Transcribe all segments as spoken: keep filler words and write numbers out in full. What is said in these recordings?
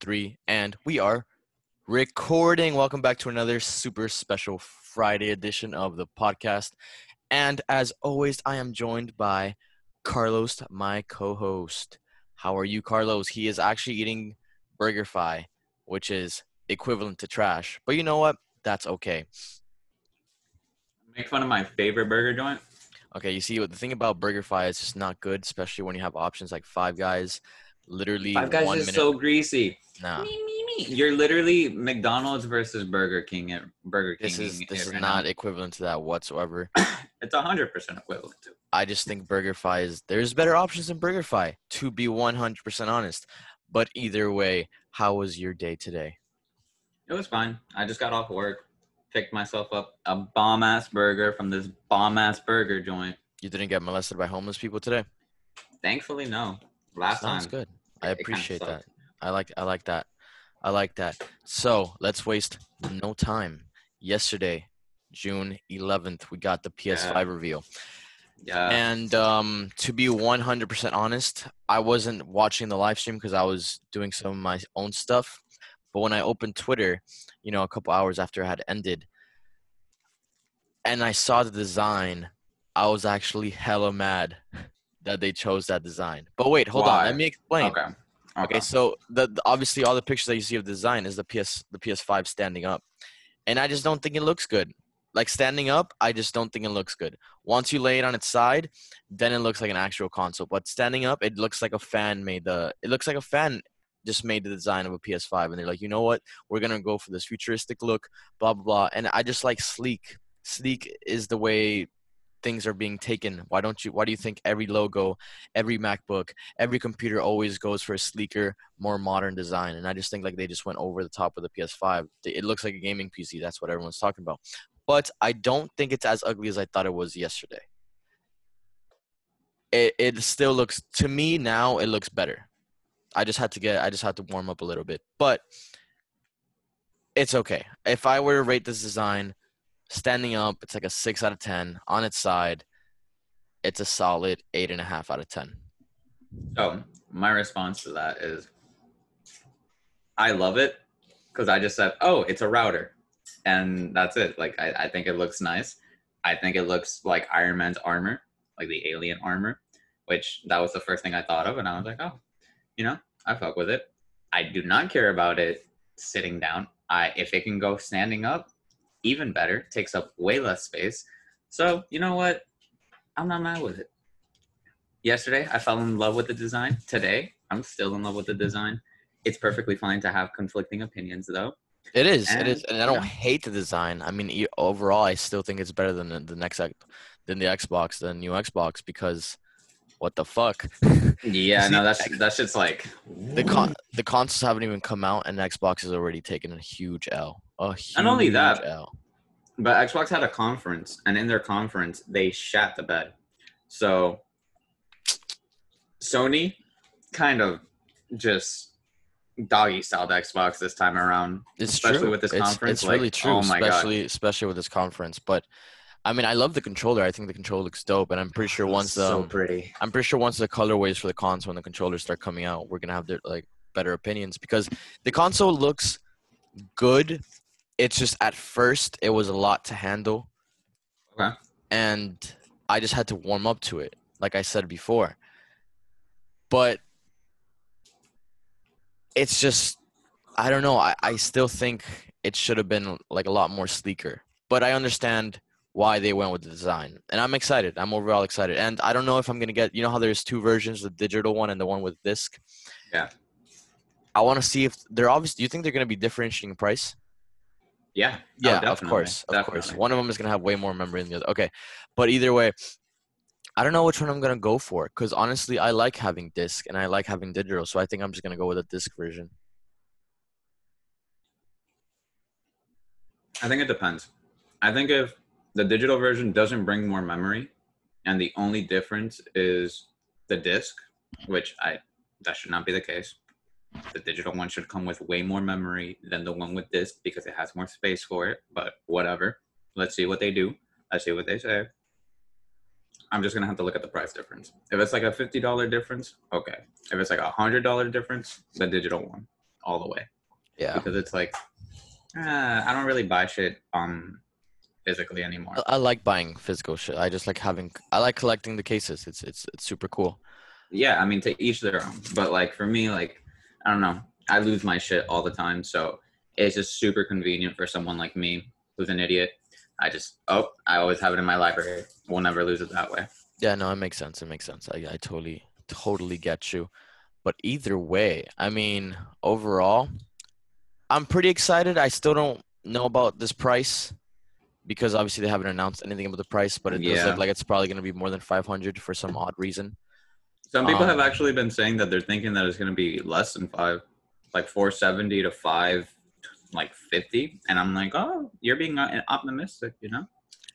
three, and we are recording. Welcome back to another super special Friday edition of the podcast. And as always, I am joined by Carlos, my co-host. How are you, Carlos? He is actually eating BurgerFi, which is equivalent to trash. But you know what? That's okay. Make fun of my favorite burger joint. Okay, you see, what the thing about BurgerFi is, just not good, especially when you have options like Five Guys. Literally, Five Guys one is minute. So greasy. Nah. Me, me, me. You're literally McDonald's versus Burger King at Burger King. This is, this is right not now. Equivalent to that whatsoever. It's one hundred percent equivalent to. I just think BurgerFi is, there's better options than BurgerFi, to be one hundred percent honest. But either way, how was your day today? It was fine. I just got off work, picked myself up a bomb-ass burger from this bomb-ass burger joint. You didn't get molested by homeless people today? Thankfully, no. Last Sounds time. Good. I appreciate that. I like I like that. I like that. So let's waste no time. Yesterday, June eleventh, we got the P S five yeah. reveal. Yeah. And um, to be one hundred percent honest, I wasn't watching the live stream because I was doing some of my own stuff. But when I opened Twitter, you know, a couple hours after it had ended, and I saw the design, I was actually hella mad that they chose that design. But wait, hold Why? on. Let me explain. Okay. Okay. okay so the, the obviously all the pictures that you see of the design is the P S the P S five standing up, and I just don't think it looks good. Like standing up, I just don't think it looks good. Once you lay it on its side, then it looks like an actual console. But standing up, it looks like a fan made the. It looks like a fan just made the design of a P S five, and they're like, you know what? We're gonna go for this futuristic look, blah blah blah. And I just like sleek. Sleek is the way things are being taken. Why don't you? Why do you think every logo, every MacBook, every computer always goes for a sleeker, more modern design? And I just think like they just went over the top with the P S five. It looks like a gaming P C. That's what everyone's talking about. But I don't think it's as ugly as I thought it was yesterday. It it still looks to me now. It looks better. I just had to get. I just had to warm up a little bit. But it's okay. If I were to rate this design, standing up, it's like a six out of ten. On its side, it's a solid eight point five out of ten. So my response to that is I love it because I just said, oh, it's a router. And that's it. Like, I, I think it looks nice. I think it looks like Iron Man's armor, like the alien armor, which that was the first thing I thought of. And I was like, oh, you know, I fuck with it. I do not care about it sitting down. I If it can go standing up, even better, takes up way less space. So, you know what? I'm not mad with it. Yesterday, I fell in love with the design. Today, I'm still in love with the design. It's perfectly fine to have conflicting opinions, though. It is. And, it is. And I don't yeah. hate the design. I mean, overall, I still think it's better than the next than the Xbox, the new Xbox, because what the fuck? Yeah, See, no, that's that shit's like the con- the consoles haven't even come out, and Xbox has already taken a huge L. A huge Not only that, L. But Xbox had a conference, and in their conference, they shat the bed. So Sony kind of just doggy styled Xbox this time around. It's especially true. with this conference. It's, it's like, really true, oh my especially God. especially with this conference, but. I mean, I love the controller. I think the controller looks dope, and I'm pretty sure once the um, so pretty. I'm pretty sure once the colorways for the console and the controllers start coming out, we're gonna have their, like better opinions because the console looks good. It's just at first it was a lot to handle, okay. and I just had to warm up to it, like I said before. But it's just I don't know. I, I still think it should have been like a lot more sleeker, but I understand why they went with the design, and I'm excited. I'm overall excited, and I don't know if I'm gonna get. You know how there's two versions: the digital one and the one with disc. Yeah. I want to see if they're obvious. Do you think they're gonna be differentiating price? Yeah. Yeah. Oh, of course. Of definitely. course. One of them is gonna have way more memory than the other. Okay, but either way, I don't know which one I'm gonna go for because honestly, I like having disc and I like having digital, so I think I'm just gonna go with a disc version. I think it depends. I think if the digital version doesn't bring more memory, and the only difference is the disc, which I that should not be the case. The digital one should come with way more memory than the one with disc because it has more space for it, but whatever. Let's see what they do. Let's see what they say. I'm just going to have to look at the price difference. If it's like a fifty dollars difference, okay. If it's like a one hundred dollars difference, the digital one all the way. Yeah. Because it's like, uh, I don't really buy shit um physically anymore. I, I like buying physical shit. I just like having, I like collecting the cases. It's, it's, it's super cool. Yeah. I mean, to each their own, but like for me, like, I don't know. I lose my shit all the time. So it's just super convenient for someone like me who's an idiot. I just, oh, I always have it in my library. We'll never lose it that way. Yeah, no, it makes sense. It makes sense. I, I totally, totally get you. But either way, I mean, overall, I'm pretty excited. I still don't know about this price because obviously they haven't announced anything about the price, but it yeah. does look like it's probably going to be more than five hundred for some odd reason. Some people um, have actually been saying that they're thinking that it's going to be less than five, like four seventy to five, like fifty. And I'm like, oh, you're being optimistic, you know?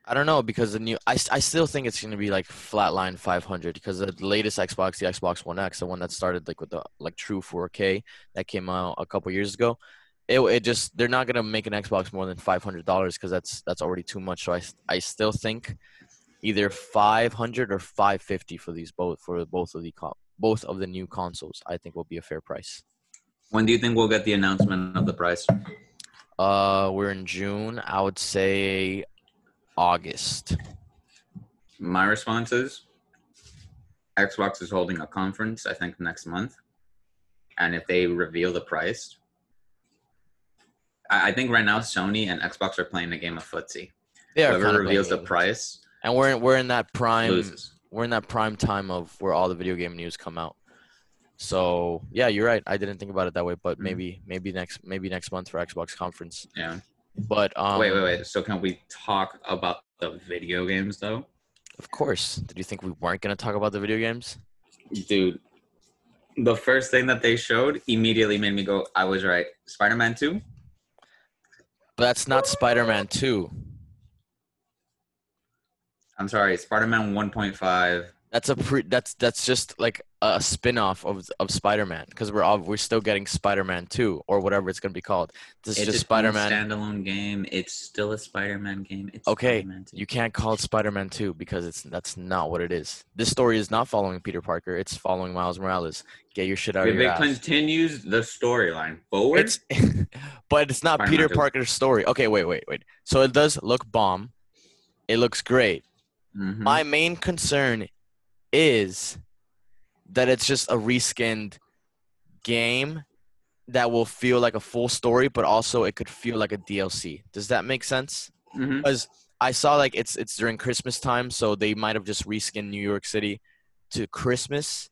I don't know, because the new I, – I still think it's going to be like flatline five hundred because the latest Xbox, the Xbox One X, the one that started like with the like true four K that came out a couple years ago, it it just – they're not going to make an Xbox more than five hundred dollars because that's that's already too much. So I, I still think either five hundred dollars or five hundred fifty dollars for these both for both of the both of the new consoles I think will be a fair price. When do you think we'll get the announcement of the price? Uh, we're in June. I would say – August. My response is Xbox is holding a conference, I think, next month. And if they reveal the price, I, I think right now Sony and Xbox are playing a game of footsie. They are. Whoever reveals the price, and we're in, we're in that prime loses. We're in that prime time of where all the video game news come out. So yeah, you're right. I didn't think about it that way, but mm-hmm. maybe maybe next maybe next month for Xbox conference. Yeah. But um, wait, wait, wait. So can we talk about the video games, though? Of course. Did you think we weren't going to talk about the video games? Dude, the first thing that they showed immediately made me go, I was right. Spider-Man two? But that's not Spider-Man two. I'm sorry. Spider-Man one point five. That's a pre- That's that's just like a spin-off of of Spider-Man because we're all, we're still getting Spider-Man two or whatever it's gonna be called. This is it's just Spider-Man standalone game. It's still a Spider-Man game. It's okay, Spider-Man two. You can't call it Spider-Man two because it's that's not what it is. This story is not following Peter Parker. It's following Miles Morales. Get your shit out if of your ass. If it continues the storyline forward, it's, but it's not Spider-Man Peter two. Parker's story. Okay, wait, wait, wait. So it does look bomb. It looks great. Mm-hmm. My main concern is that it's just a reskinned game that will feel like a full story, but also it could feel like a D L C. Does that make sense? Mm-hmm. Because I saw like it's it's during Christmas time, so they might have just reskinned New York City to Christmas.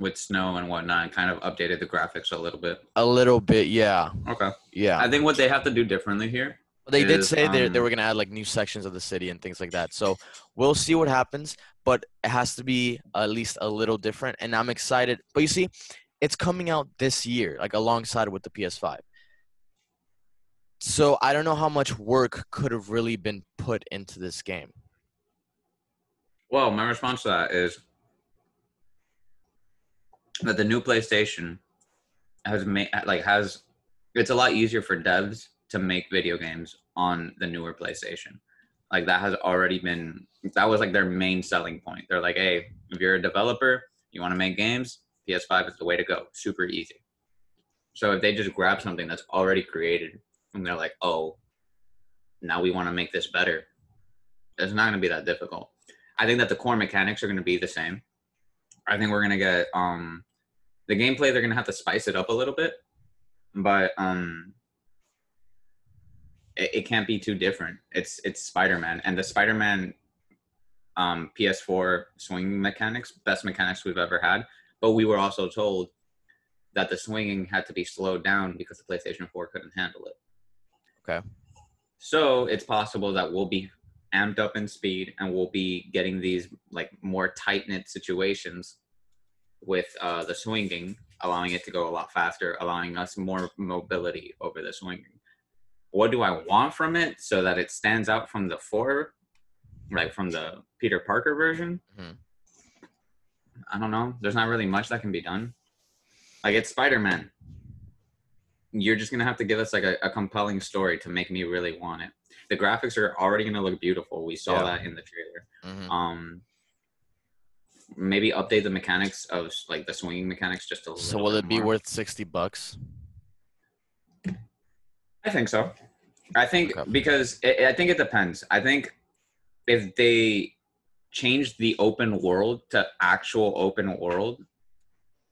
With snow and whatnot, and kind of updated the graphics a little bit. A little bit, yeah. Okay. Yeah. I think what they have to do differently here. They is, did say um, they they were going to add like new sections of the city and things like that. So we'll see what happens, but it has to be at least a little different. And I'm excited. But you see, it's coming out this year, like alongside with the P S five. So I don't know how much work could have really been put into this game. Well, my response to that is that the new PlayStation has made like has it's a lot easier for devs to make video games on the newer PlayStation. Like that has already been, that was like their main selling point. They're like, hey, if you're a developer, you want to make games, P S five is the way to go. Super easy. So if they just grab something that's already created and they're like, oh, now we want to make this better, it's not going to be that difficult. I think that the core mechanics are going to be the same. I think we're going to get, um, the gameplay, they're going to have to spice it up a little bit, but, um, it can't be too different. It's it's Spider-Man. And the Spider-Man um, P S four swinging mechanics, best mechanics we've ever had. But we were also told that the swinging had to be slowed down because the PlayStation four couldn't handle it. Okay. So it's possible that we'll be amped up in speed and we'll be getting these like more tight-knit situations with uh, the swinging, allowing it to go a lot faster, allowing us more mobility over the swinging. What do I want from it so that it stands out from the four, like from the Peter Parker version? Mm-hmm. I don't know. There's not really much that can be done. Like it's Spider-Man. You're just going to have to give us like a, a compelling story to make me really want it. The graphics are already going to look beautiful. We saw yeah. that in the trailer. Mm-hmm. Um, maybe update the mechanics of like the swinging mechanics just a little bit. So will it be more worth sixty bucks? I think so. I think okay. because it, I think it depends. I think if they changed the open world to actual open world,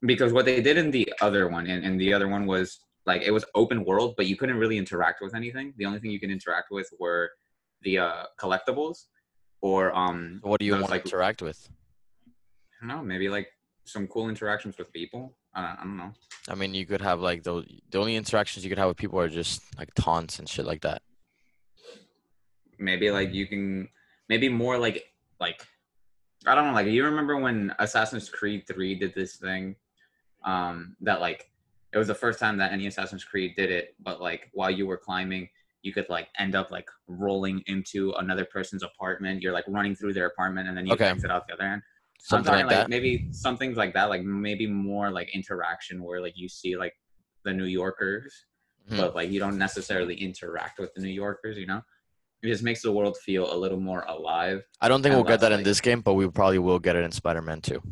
because what they did in the other one, and, and the other one was like, it was open world, but you couldn't really interact with anything. The only thing you could interact with were the uh, collectibles or... Um, what do you want to like, interact with? I don't know. Maybe like some cool interactions with people. Uh, I don't know. I mean, you could have like the, the only interactions you could have with people are just like taunts and shit like that. Maybe like you can, maybe more like, like, I don't know. Like, you remember when Assassin's Creed three did this thing um, that like, it was the first time that any Assassin's Creed did it, but like while you were climbing, you could like end up like rolling into another person's apartment. You're like running through their apartment and then you okay. exit out the other end. Something I'm talking like, like that. Maybe something like that, like maybe more like interaction where like you see like the New Yorkers, mm-hmm. but like you don't necessarily interact with the New Yorkers, you know? It just makes the world feel a little more alive. I don't think we'll get that like, in this game, but we probably will get it in Spider-Man two.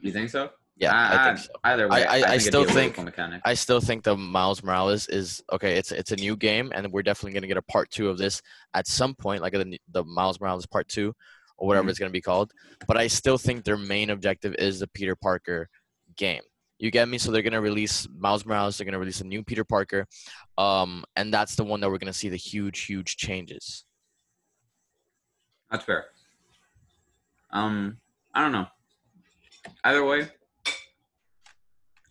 You think so? Yeah, I, I think so. Either way, I, I, I, I still think I still think the Miles Morales is okay. It's it's a new game, and we're definitely gonna get a part two of this at some point, like the the Miles Morales part two, or whatever mm-hmm. it's gonna be called. But I still think their main objective is the Peter Parker game. You get me? So they're gonna release Miles Morales. They're gonna release a new Peter Parker, um, and that's the one that we're gonna see the huge, huge changes. That's fair. Um, I don't know. Either way.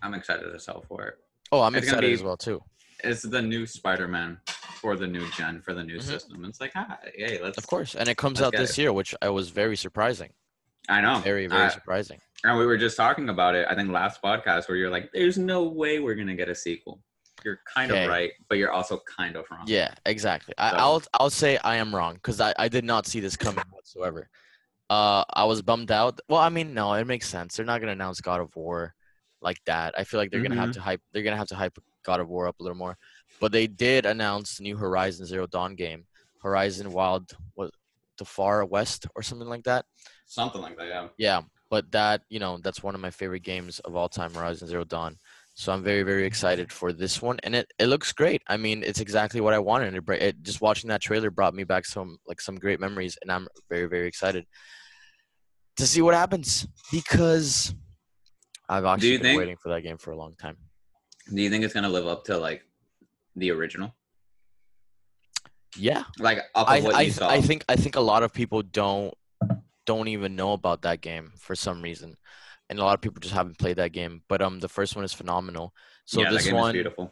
I'm excited as hell for it. Oh, I'm it's excited be, as well, too. It's the new Spider-Man for the new gen, for the new mm-hmm. system. It's like, ah, hey, let's... Of course, and it comes out this it. year, which I was very surprising. I know. Very, very I, surprising. And we were just talking about it, I think, last podcast, where you're like, there's no way we're going to get a sequel. You're kind okay. of right, but you're also kind of wrong. Yeah, exactly. So. I, I'll I'll say I am wrong, because I, I did not see this coming whatsoever. Uh, I was bummed out. Well, I mean, no, it makes sense. They're not going to announce God of War like that. I feel like they're mm-hmm. gonna have to hype. They're gonna have to hype God of War up a little more. But they did announce the new Horizon Zero Dawn game, Horizon Wild, what, the Far West or something like that. Something like that, yeah. Yeah, but that you know that's one of my favorite games of all time, Horizon Zero Dawn. So I'm very very excited for this one, and it, it looks great. I mean, it's exactly what I wanted. It, it just watching that trailer brought me back some like some great memories, and I'm very very excited to see what happens because. I've actually been think, waiting for that game for a long time. Do you think it's going to live up to, like, the original? Yeah. Like, up I, of what I, you saw? I think, I think a lot of people don't don't even know about that game for some reason. And a lot of people just haven't played that game. But um, the first one is phenomenal. So yeah, this that game one, is beautiful.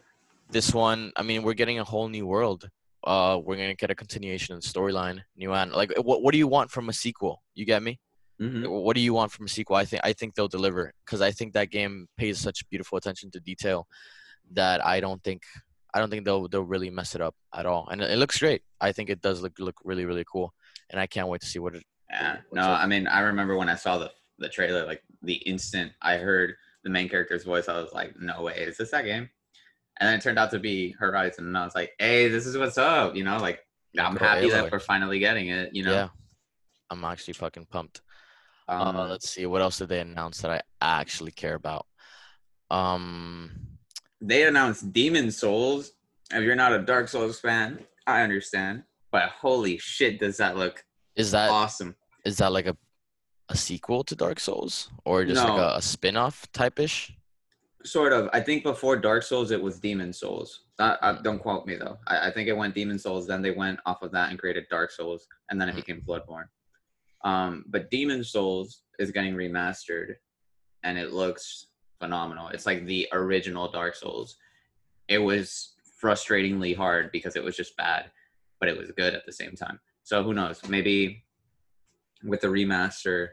This one, I mean, we're getting a whole new world. Uh, We're going to get a continuation of the storyline. New and Like, what, what do you want from a sequel? You get me? Mm-hmm. What do you want from a sequel? I think I think they'll deliver because I think that game pays such beautiful attention to detail that I don't think I don't think they'll they'll really mess it up at all. And it looks great. I think it does look look really really cool, and I can't wait to see what it. Yeah. No, up. I mean I remember when I saw the the trailer, like the instant I heard the main character's voice, I was like, no way, is this that game? And then it turned out to be Horizon, and I was like, hey, this is what's up, you know? Like I'm cool, happy that we're finally getting it, you know? Yeah. I'm actually fucking pumped. Um, uh, let's see. What else did they announce that I actually care about? Um, they announced Demon's Souls. If you're not a Dark Souls fan, I understand. But holy shit, does that look is that awesome? Is that like a a sequel to Dark Souls? Or just no. like a, a spin-off type-ish? Sort of. I think before Dark Souls, it was Demon's Souls. I, I, don't quote me, though. I, I think it went Demon's Souls. Then they went off of that and created Dark Souls. And then it mm-hmm. became Bloodborne. Um, but Demon's Souls is getting remastered, and it looks phenomenal. It's like the original Dark Souls. It was frustratingly hard because it was just bad, but it was good at the same time. So who knows? Maybe with the remaster,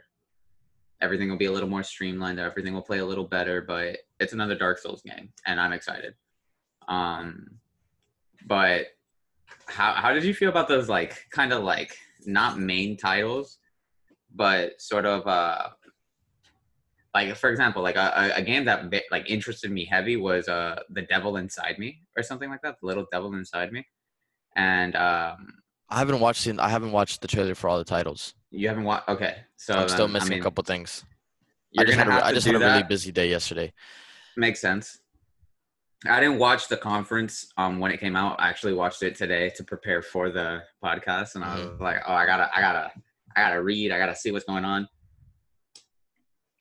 everything will be a little more streamlined. Everything will play a little better, but it's another Dark Souls game, and I'm excited. Um, but how how did you feel about those, like, kind of like not main titles? But sort of, uh, like, for example, like a, a game that like interested me heavy was uh, The Devil Inside Me or something like that. The Little Devil Inside Me. And um, I haven't watched I haven't watched the trailer for all the titles. You haven't watched? Okay. So I'm then, still missing I mean, a couple things. You're I just gonna had, a, have I just to had a really that. busy day yesterday. Makes sense. I didn't watch the conference um, when it came out. I actually watched it today to prepare for the podcast, and I was mm-hmm. like, "Oh, I gotta, I gotta, I gotta read. I gotta see what's going on."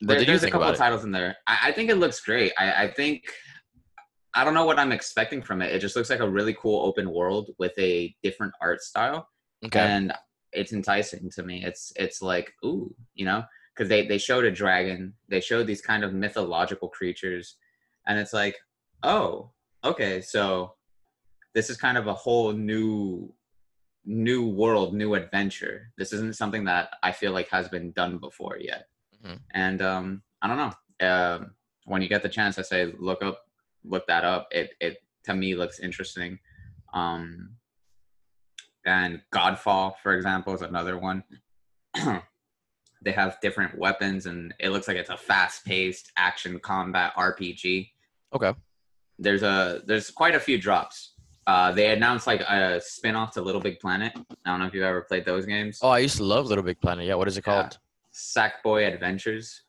There, what did there's you think a couple about of titles it? in there. I, I think it looks great. I, I think I don't know what I'm expecting from it. It just looks like a really cool open world with a different art style, okay. and it's enticing to me. It's it's like ooh, you know, because they they showed a dragon, they showed these kind of mythological creatures, and it's like. Oh, okay. So this is kind of a whole new, new world, new adventure. This isn't something that I feel like has been done before yet. Mm-hmm. And um, I don't know. Uh, when you get the chance, I say look up, look that up. It it to me looks interesting. Um, and Godfall, for example, is another one. They have different weapons, and it looks like it's a fast-paced action combat R P G. Okay. There's a there's quite a few drops. Uh, they announced like a spin-off to Little Big Planet. I don't know if you've ever played those games. Oh, I used to love Little Big Planet. Yeah, what is it called? Yeah. Sackboy Adventures.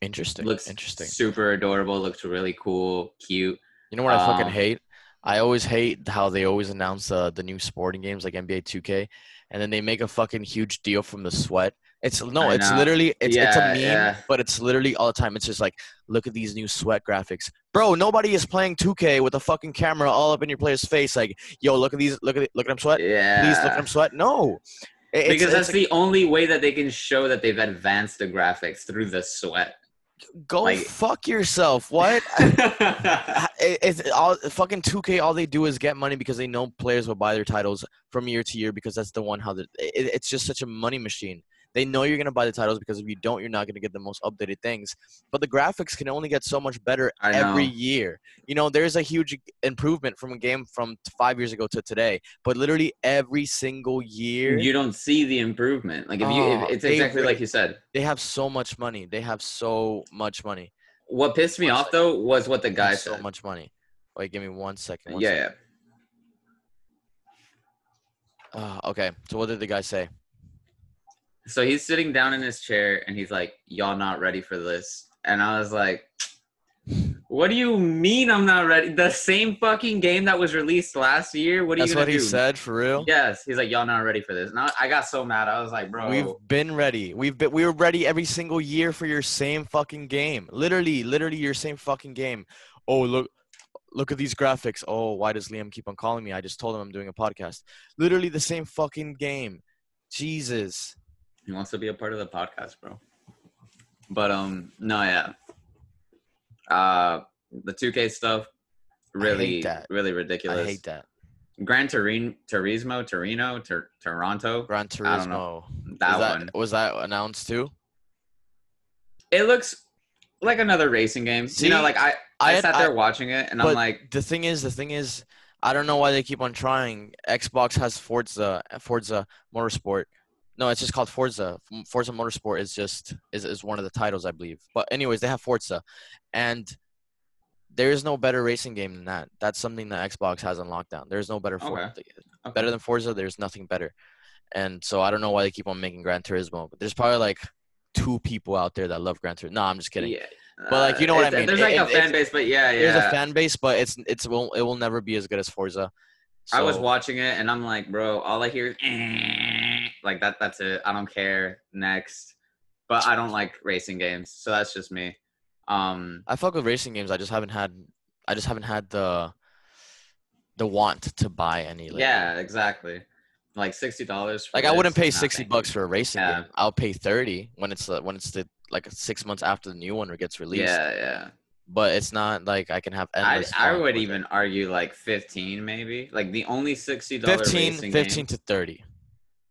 Interesting. Looks interesting. Super adorable. Looks really cool, cute. You know what um, I fucking hate? I always hate how they always announce uh, the new sporting games like N B A two K, and then they make a fucking huge deal from the sweat. It's no, it's literally, it's, yeah, it's a meme, yeah. but it's literally all the time. It's just like, look at these new sweat graphics, bro. Nobody is playing two K with a fucking camera all up in your player's face. Like, yo, look at these, look at, look at them sweat. Yeah. Please look at them sweat. No, it's, because it's, that's it's, the only way that they can show that they've advanced the graphics through the sweat. Go like, fuck yourself. What? it, it's all fucking two K. All they do is get money because they know players will buy their titles from year to year because that's the one how the it, it's just such a money machine. They know you're going to buy the titles because if you don't, you're not going to get the most updated things. But the graphics can only get so much better I every know. year. You know, there's a huge improvement from a game from five years ago to today. But literally every single year. You don't see the improvement. Like if you, oh, if it's exactly they, like you said. They have so much money. They have so much money. What pissed me one off, second. though, was what the guy so said. So much money. Wait, give me one second. One yeah, second. yeah. Uh, okay, so what did the guy say? So he's sitting down in his chair, and he's like, y'all not ready for this. And I was like, what do you mean I'm not ready? The same fucking game that was released last year? What are That's you going to do? That's what he said, for real? Yes. He's like, y'all not ready for this. And I, I got so mad. I was like, bro. We've been ready. We've been, we were ready every single year for your same fucking game. Literally, literally your same fucking game. Oh, look. Look at these graphics. Oh, why does Liam keep on calling me? I just told him I'm doing a podcast. Literally the same fucking game. Jesus. He wants to be a part of the podcast, bro. But, um, no, yeah. Uh, the two K stuff, really, really ridiculous. I hate that. Gran Turismo, Torino, Tur- Toronto. Gran Turismo. I don't know. That, that one. Was that announced too? It looks like another racing game. See, you know, like I, I, I had, sat there I, watching it and I'm like. The thing is, the thing is, I don't know why they keep on trying. Xbox has Forza, Forza Motorsport. No, it's just called Forza. Forza Motorsport is just is, is one of the titles, I believe. But anyways, they have Forza, and there is no better racing game than that. That's something that Xbox has on lockdown. There is no better Forza. Okay. Okay. Better than Forza, there's nothing better. And so I don't know why they keep on making Gran Turismo. But there's probably like two people out there that love Gran Turismo. No, I'm just kidding. Yeah. But like you know uh, what I mean. There's like it, a fan base, but yeah, yeah. There's a fan base, but it's it's it will, it will never be as good as Forza. So, I was watching it, and I'm like, bro, all I hear is. Eh. Like that that's it. I don't care. Next. But I don't like racing games. So that's just me. Um I fuck with racing games. I just haven't had I just haven't had the the want to buy any lately. Yeah, exactly. Like sixty dollars Like this, I wouldn't pay sixty nothing. bucks for a racing yeah. game. I'll pay thirty when it's uh, when it's the like six months after the new one gets released. Yeah, yeah. But it's not like I can have endless I, I would even it. argue like fifteen maybe. Like the only sixty dollars fifteen racing fifteen game, to thirty.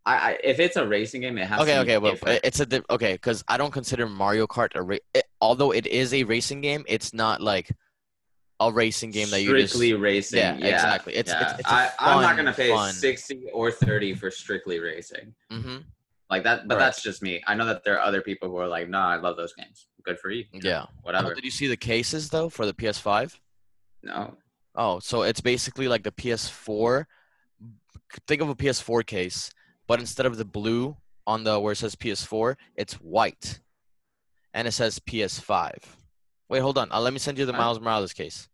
I, I, if it's a racing game, it has okay, to be okay, okay, it's a okay because I don't consider Mario Kart a race. Although it is a racing game, it's not like a racing game that you just strictly racing. Yeah, yeah exactly. It's, yeah. it's, it's I, fun, I'm not gonna pay fun. sixty or thirty for strictly racing. Mm-hmm. Like that, but right. that's just me. I know that there are other people who are like, "Nah, I love those games. Good for you." Yeah, whatever. Did you see the cases though for the P S five? No. Oh, so it's basically like the P S four. Think of a P S four case. But instead of the blue on the where it says P S four, it's white, and it says P S five. Wait, hold on. Uh, let me send you the Miles Morales case.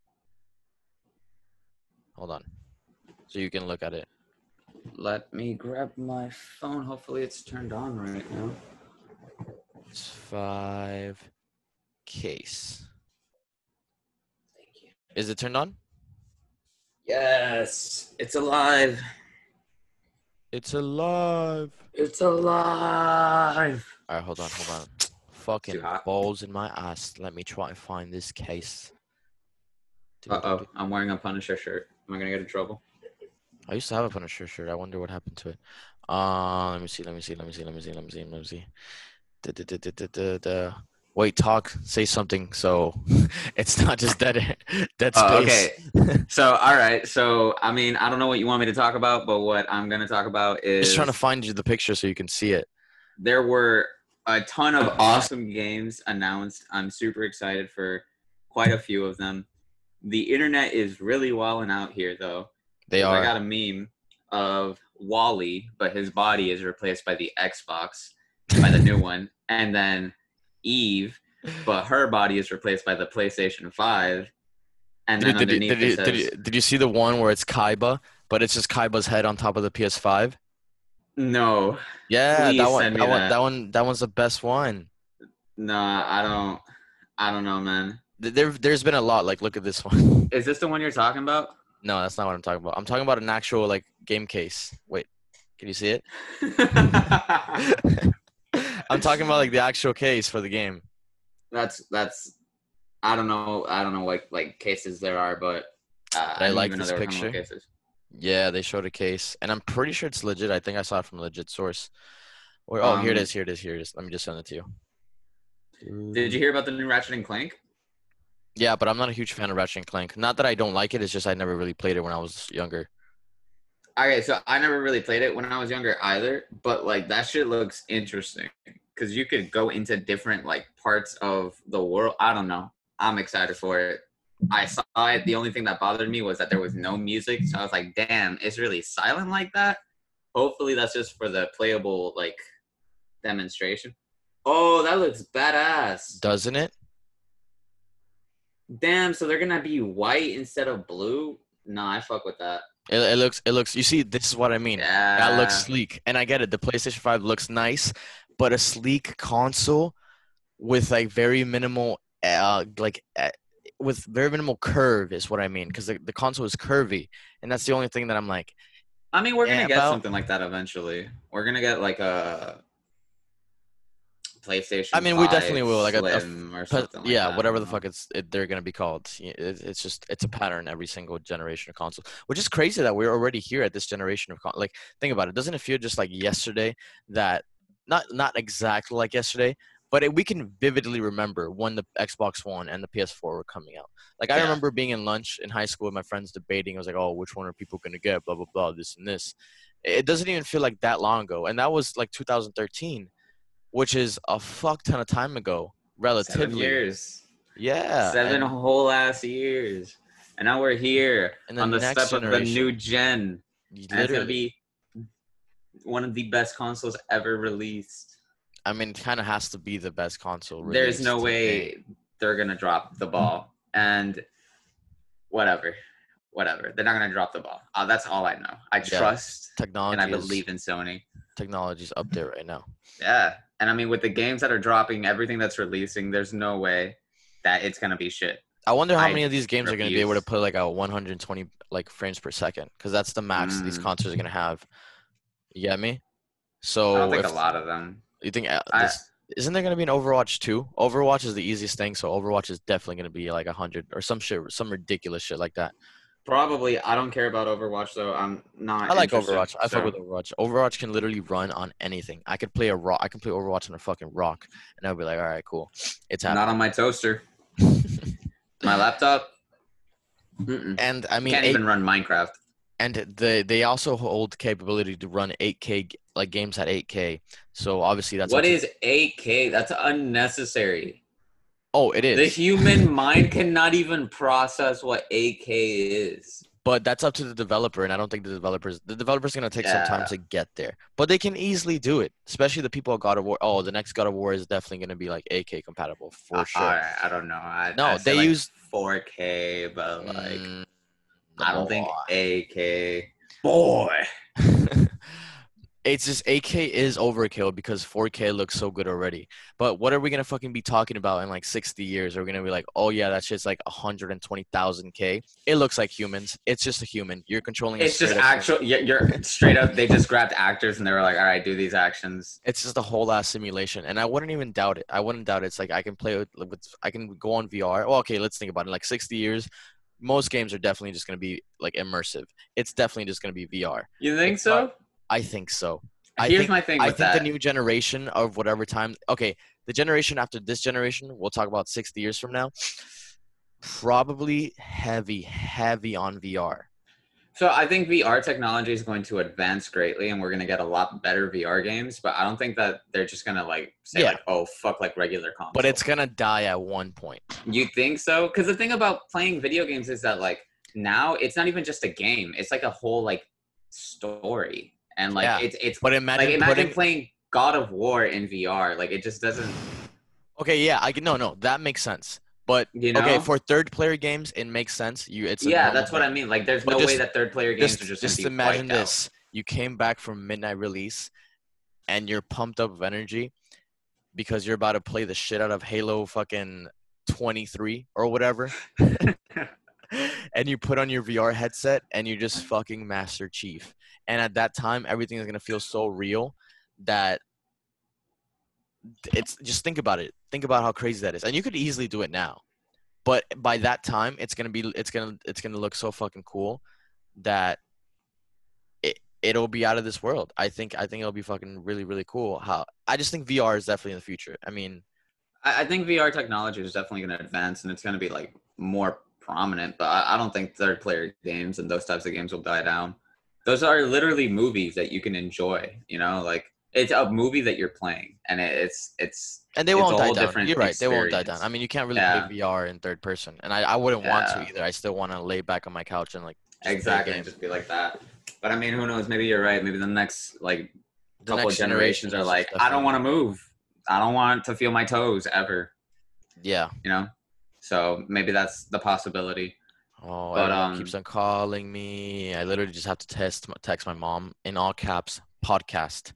Hold on. So you can look at it. Let me grab my phone. Hopefully it's turned on right now. It's five case. Thank you. Is it turned on? Yes. It's alive. It's alive. It's alive. All right, hold on, hold on. Fucking balls in my ass. Let me try and find this case. Uh-oh, I'm wearing a Punisher shirt. Am I going to get in trouble? I used to have a Punisher shirt. I wonder what happened to it. Uh, let me see, let me see, let me see, let me see, let me see, let me see. Da, da, da, da, da, da. Wait, talk, say something, so it's not just dead, dead space. Oh, okay. So, all right. So, I mean, I don't know what you want me to talk about, but what I'm going to talk about is... Just trying to find you the picture so you can see it. There were a ton of awesome games announced. I'm super excited for quite a few of them. The internet is really wilding out here, though. They are. I got a meme of Wally, but his body is replaced by the Xbox, by the new one, and then... Eve, but her body is replaced by the PlayStation five. And then did, underneath did, did, it says, did, you, did you see the one where it's Kaiba, but it's just Kaiba's head on top of the P S five? No. Yeah, that one that, that. one that one that one's the best one. Nah, I don't I don't know, man. There there's been a lot, like look at this one. Is this the one you're talking about? No, that's not what I'm talking about. I'm talking about an actual like game case. Wait, can you see it? I'm talking about like the actual case for the game. That's that's, I don't know, I don't know what like cases there are, but uh, I, I like this picture. Yeah, they showed a case, and I'm pretty sure it's legit. I think I saw it from a legit source. Or oh, um, here it is, here it is, here it is. Let me just send it to you. Did you hear about the new Ratchet and Clank? Yeah, but I'm not a huge fan of Ratchet and Clank. Not that I don't like it; it's just I never really played it when I was younger. Okay, so I never really played it when I was younger either, but like that shit looks interesting because you could go into different like parts of the world. I don't know. I'm excited for it. I saw it. The only thing that bothered me was that there was no music, so I was like, "Damn, it's really silent like that." Hopefully, that's just for the playable like demonstration. Oh, that looks badass, doesn't it? Damn, so they're gonna be white instead of blue? Nah, I fuck with that. It, it looks, it looks, you see, this is what I mean. Yeah. That looks sleek. And I get it. The PlayStation five looks nice, but a sleek console with like very minimal, uh, like uh, with very minimal curve is what I mean. Cause the, the console is curvy. And that's the only thing that I'm like, I mean, we're going to get about. something like that eventually. We're going to get like a PlayStation. I mean, we definitely will. Like a, a or something yeah, like whatever the fuck it's it, they're gonna be called. It, it's just it's a pattern every single generation of console, which is crazy that we're already here at this generation of console. Like, think about it. Doesn't it feel just like yesterday? That not not exactly like yesterday, but it, we can vividly remember when the Xbox One and the P S four were coming out. Like, I yeah. remember being in lunch in high school with my friends debating. I was like, oh, which one are people gonna get? Blah blah blah. This and this. It doesn't even feel like that long ago, and that was like two thousand thirteen. Which is a fuck ton of time ago, relatively. Seven years. Yeah. Seven whole ass years. And now we're here on the step generation. Of the new gen. Literally. And it's going to be one of the best consoles ever released. I mean, it kind of has to be the best console released. There's no way they're going to drop the ball. And whatever. Whatever. They're not going to drop the ball. Uh, that's all I know. I yeah. trust technology, and I believe in Sony. Technology's up there right now. Yeah. And, I mean, with the games that are dropping, everything that's releasing, there's no way that it's going to be shit. I wonder how I many of these games refuse. are going to be able to put, like, a one hundred twenty, like, frames per second. Because that's the max mm. these consoles are going to have. You get me? So I don't think if, a lot of them. You think uh, – this, isn't there going to be an Overwatch two? Overwatch is the easiest thing, so Overwatch is definitely going to be, like, one hundred or some shit, some ridiculous shit like that. Probably. I don't care about Overwatch, though. I'm not. I like Overwatch. I so. fuck with Overwatch. Overwatch can literally run on anything. I could play a rock. I can play Overwatch on a fucking rock, and I'll be like, all right, cool. It's happening. Not on my toaster. My laptop. Mm-mm. And I mean, can't eight- even run Minecraft. And they they also hold capability to run eight K like games at eight K. So obviously that's what is eight K. That's unnecessary. Oh, it is. The human mind cannot even process what eight K is. But that's up to the developer, and I don't think the developers – the developer's going to take yeah. some time to get there. But they can easily do it, especially the people at God of War. Oh, the next God of War is definitely going to be, like, eight K compatible for uh, sure. I, I don't know. I, no, I they like use – four K, but, like – I don't think A K. Boy. It's just eight K is overkill because four K looks so good already. But what are we going to fucking be talking about in like sixty years? Are we going to be like, oh, yeah, that shit's like one hundred twenty thousand K? It looks like humans. It's just a human. You're controlling. It's just actual. Yeah, you're straight up. They just grabbed actors and they were like, all right, do these actions. It's just a whole ass simulation. And I wouldn't even doubt it. I wouldn't doubt it. It's like I can play with, with I can go on V R. Well, okay, let's think about it. Like sixty years. Most games are definitely just going to be like immersive. It's definitely just going to be V R. You think it's so? Not, I think so. I Here's think, my thing with I think that. The new generation of whatever time... Okay, the generation after this generation, we'll talk about sixty years from now, probably heavy, heavy on V R. So I think V R technology is going to advance greatly, and we're going to get a lot better V R games, but I don't think that they're just going to like say, yeah. like, oh, fuck, like regular console. But it's going to die at one point. You think so? Because the thing about playing video games is that like now it's not even just a game. It's like a whole like story. And like yeah. it's it's but imagine, like, imagine putting, playing God of War in V R. Like it just doesn't. Okay, yeah, I can. No, no, that makes sense. But you know? Okay, for third-player games, it makes sense. You, it's yeah, that's thing. What I mean. Like, there's but no just, way that third-player games just, are just. Just be imagine this: out. You came back from midnight release, and you're pumped up of energy because you're about to play the shit out of Halo fucking twenty-three or whatever. And you put on your V R headset, and you just fucking Master Chief. And at that time, everything is going to feel so real that it's just think about it. Think about how crazy that is. And you could easily do it now. But by that time, it's going to be it's going to it's going to look so fucking cool that it it'll be out of this world. I think I think it'll be fucking really, really cool. How I just think V R is definitely in the future. I mean, I, I think V R technology is definitely going to advance, and it's going to be like more prominent, but I, I don't think third player games and those types of games will die down. Those are literally movies that you can enjoy, you know, like it's a movie that you're playing, and it's it's and they it's won't die down. You're right, experience. They won't die down. I mean, you can't really yeah. play V R in third person, and I, I wouldn't yeah. want to either. I still want to lay back on my couch and like just exactly and just be like that. But I mean, who knows? Maybe you're right. Maybe the next like the couple next of generations are like, definitely. I don't want to move. I don't want to feel my toes ever. Yeah, you know. So maybe that's the possibility. Oh, but, everyone um, keeps on calling me. I literally just have to test, text my mom in all caps, podcast.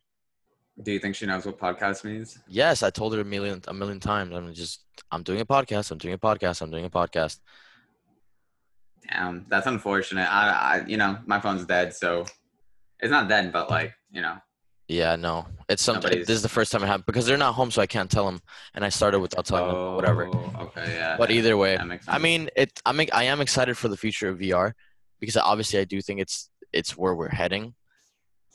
Do you think she knows what podcast means? Yes, I told her a million, a million times. I'm just, I'm doing a podcast. I'm doing a podcast. I'm doing a podcast. Damn, that's unfortunate. I, I you know, my phone's dead, so it's not dead, but like, you know. Yeah, no, it's something. This is the first time it happened because they're not home, so I can't tell them. And I started without telling oh, them, whatever. Okay, yeah. But either way, I mean, it. I mean, I am excited for the future of V R because obviously I do think it's it's where we're heading.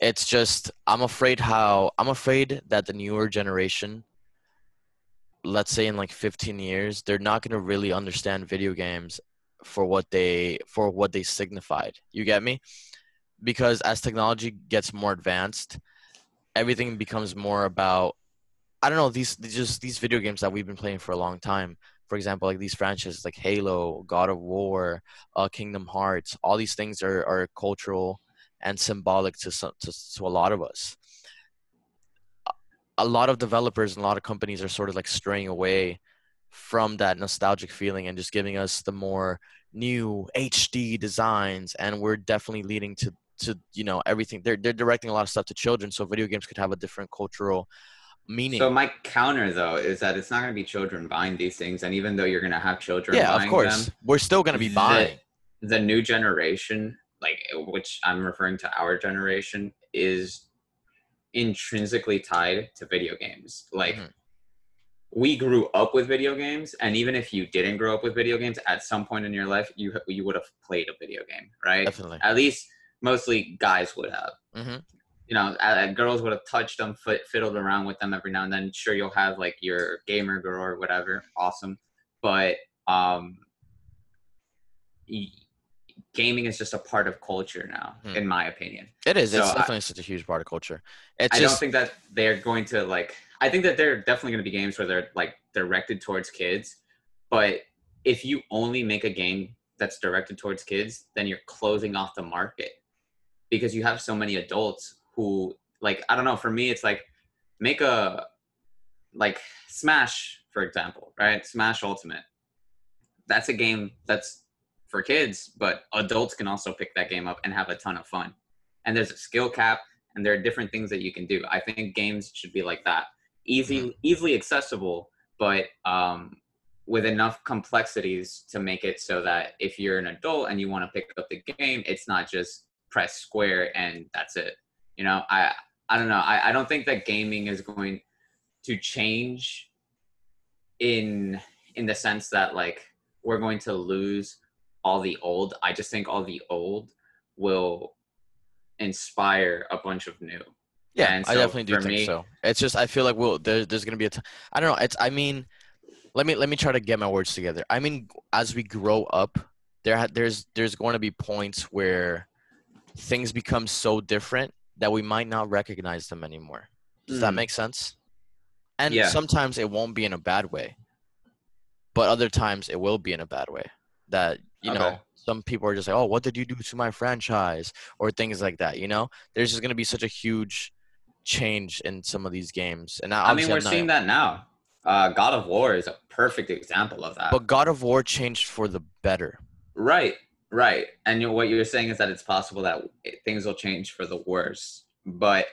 It's just I'm afraid how I'm afraid that the newer generation, let's say in like fifteen years, they're not going to really understand video games for what they for what they signified. You get me? Because as technology gets more advanced, everything becomes more about, I don't know, these just these video games that we've been playing for a long time. For example, like these franchises like Halo, God of War, uh, Kingdom Hearts. All these things are, are cultural and symbolic to, some, to to a lot of us. A lot of developers and a lot of companies are sort of like straying away from that nostalgic feeling and just giving us the more new H D designs. And we're definitely leading to to you know everything they're they're directing a lot of stuff to children, so video games could have a different cultural meaning. So my counter though is that it's not going to be children buying these things, and even though you're going to have children yeah buying of course them, we're still going to be buying the, the new generation, like which I'm referring to our generation, is intrinsically tied to video games. Like mm-hmm. we grew up with video games, and even if you didn't grow up with video games, at some point in your life you you would have played a video game, right? Definitely. At least mostly guys would have, mm-hmm. you know, uh, girls would have touched them, f- fiddled around with them every now and then. Sure, you'll have like your gamer girl or whatever, awesome. But um, e- gaming is just a part of culture now, hmm. in my opinion. It is. So it's definitely I, such a huge part of culture. It's I just... don't think that they're going to like. I think that there are definitely going to be games where they're like directed towards kids. But if you only make a game that's directed towards kids, then you're closing off the market. Because you have so many adults who, like, I don't know, for me, it's like, make a, like, Smash, for example, right? Smash Ultimate. That's a game that's for kids, but adults can also pick that game up and have a ton of fun. And there's a skill cap, and there are different things that you can do. I think games should be like that. Easy, mm-hmm. easily accessible, but um, with enough complexities to make it so that if you're an adult and you want to pick up the game, it's not just press square and that's it. You know, I I don't know. I, I don't think that gaming is going to change in in the sense that, like, we're going to lose all the old. I just think all the old will inspire a bunch of new. Yeah, and so I definitely do think me, so. It's just I feel like we'll, there, there's going to be a t- – I don't know. It's I mean – Let me let me try to get my words together. I mean, as we grow up, there there's there's going to be points where things become so different that we might not recognize them anymore. Does mm. that make sense? And yeah. sometimes it won't be in a bad way, but other times it will be in a bad way. That you okay. know, some people are just like, "Oh, what did you do to my franchise?" or things like that. You know, there's just going to be such a huge change in some of these games. And I mean, we're not, seeing that now. Uh, God of War is a perfect example of that. But God of War changed for the better. Right, right. And you know, what you're saying is that it's possible that things will change for the worse. But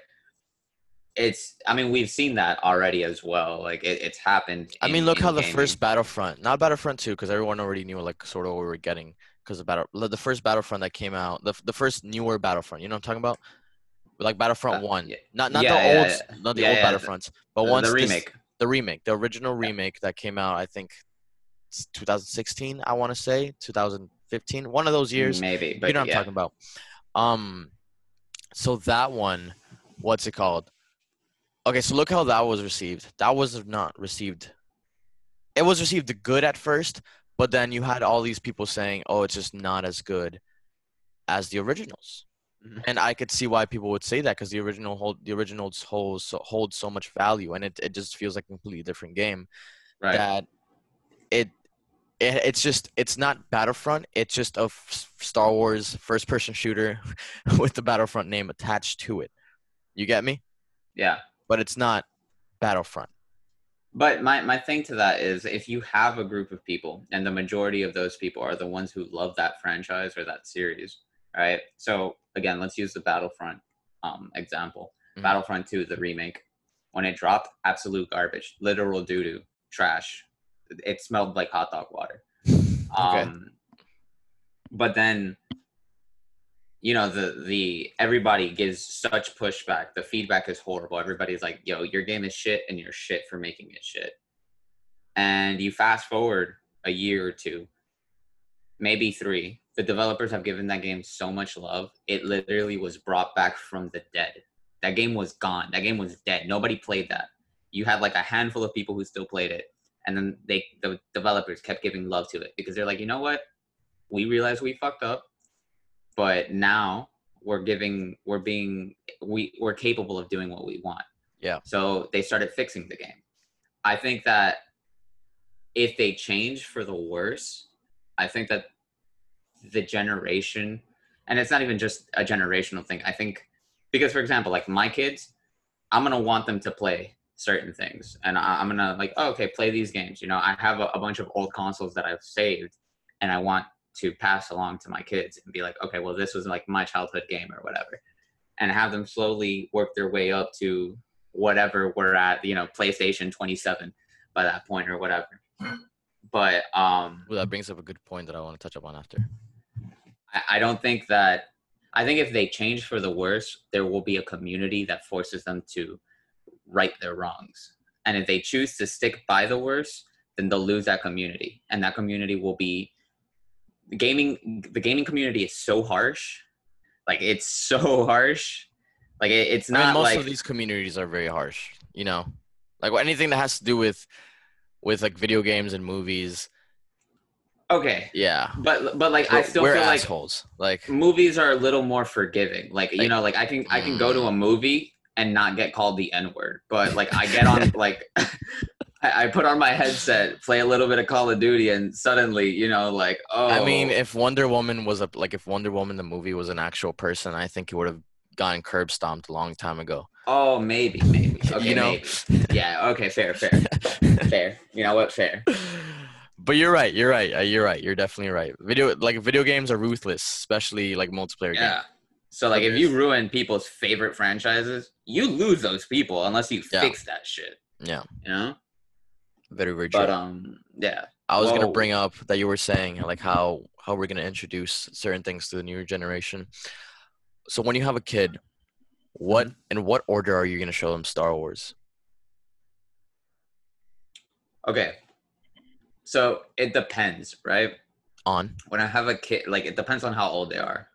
it's, I mean, we've seen that already as well. Like, it, it's happened. I in, mean, look how gaming. The first Battlefront, not Battlefront two, because everyone already knew, like, sort of what we were getting. Because the, battle, the first Battlefront that came out, the, the first newer Battlefront, you know what I'm talking about? Like Battlefront uh, one. Yeah. Not not yeah, the yeah, old, yeah. Not the yeah, old yeah, Battlefronts, the, but the, once the remake. This, The remake, the original remake that came out, I think, twenty sixteen, I want to say, twenty fifteen. One of those years. Maybe, but you know what yeah. I'm talking about. Um, so that one, what's it called? Okay, so look how that was received. That was not received. It was received good at first, but then you had all these people saying, oh, it's just not as good as the originals. And I could see why people would say that because the original hold the originals holds so, hold so much value, and it, it just feels like a completely different game. Right. That it, it it's just it's not Battlefront. It's just a f- Star Wars first person shooter with the Battlefront name attached to it. You get me? Yeah. But it's not Battlefront. But my, my thing to that is if you have a group of people and the majority of those people are the ones who love that franchise or that series. All right. So again, let's use the Battlefront um, example. Mm-hmm. Battlefront two, the remake, when it dropped, absolute garbage, literal doo doo, trash. It smelled like hot dog water. Okay. Um, but then, you know, the the everybody gives such pushback. The feedback is horrible. Everybody's like, "Yo, your game is shit, and you're shit for making it shit." And you fast forward a year or two, maybe three. The developers have given that game so much love. It literally was brought back from the dead. That game was gone. That game was dead. Nobody played that. You had like a handful of people who still played it. And then they, the developers kept giving love to it because they're like, you know what? We realized we fucked up, but now we're giving, we're being, we, we're capable of doing what we want. Yeah. So they started fixing the game. I think that if they change for the worse, I think that the generation, and it's not even just a generational thing, I think, because for example, like my kids, I'm gonna want them to play certain things, and I, I'm gonna like, oh, okay, play these games. You know, I have a, a bunch of old consoles that I've saved, and I want to pass along to my kids and be like, okay, well, this was like my childhood game or whatever, and have them slowly work their way up to whatever we're at, you know, PlayStation twenty-seven by that point or whatever. But um, well, that brings up a good point that I want to touch upon after. I don't think that – I think if they change for the worse, there will be a community that forces them to right their wrongs. And if they choose to stick by the worst, then they'll lose that community. And that community will be – gaming. The gaming community is so harsh. Like, it's so harsh. Like, it, it's not I mean, most like – most of these communities are very harsh, you know? Like, anything that has to do with, with like, video games and movies – okay. Yeah. But but like we're, I still feel like assholes. Like movies are a little more forgiving. Like, like you know, like I can I can go to a movie and not get called the N-word. But like I get on like I, I put on my headset, play a little bit of Call of Duty, and suddenly, you know, like oh I mean if Wonder Woman was a like if Wonder Woman the movie was an actual person, I think it would have gotten curb stomped a long time ago. Oh, maybe, maybe. Okay, you know? Maybe. Yeah, okay, fair, fair. Fair. You know what? Fair. But you're right. You're right. You're right. You're definitely right. Video like video games are ruthless, especially like multiplayer yeah. games. So like if you ruin people's favorite franchises, you lose those people unless you yeah. fix that shit. Yeah. You know? Very, very true. But um yeah. I was Whoa. gonna bring up that you were saying like how how we're gonna introduce certain things to the newer generation. So when you have a kid, what mm-hmm. in what order are you gonna show them Star Wars? Okay. So it depends, right? On when I have a kid, like it depends on how old they are.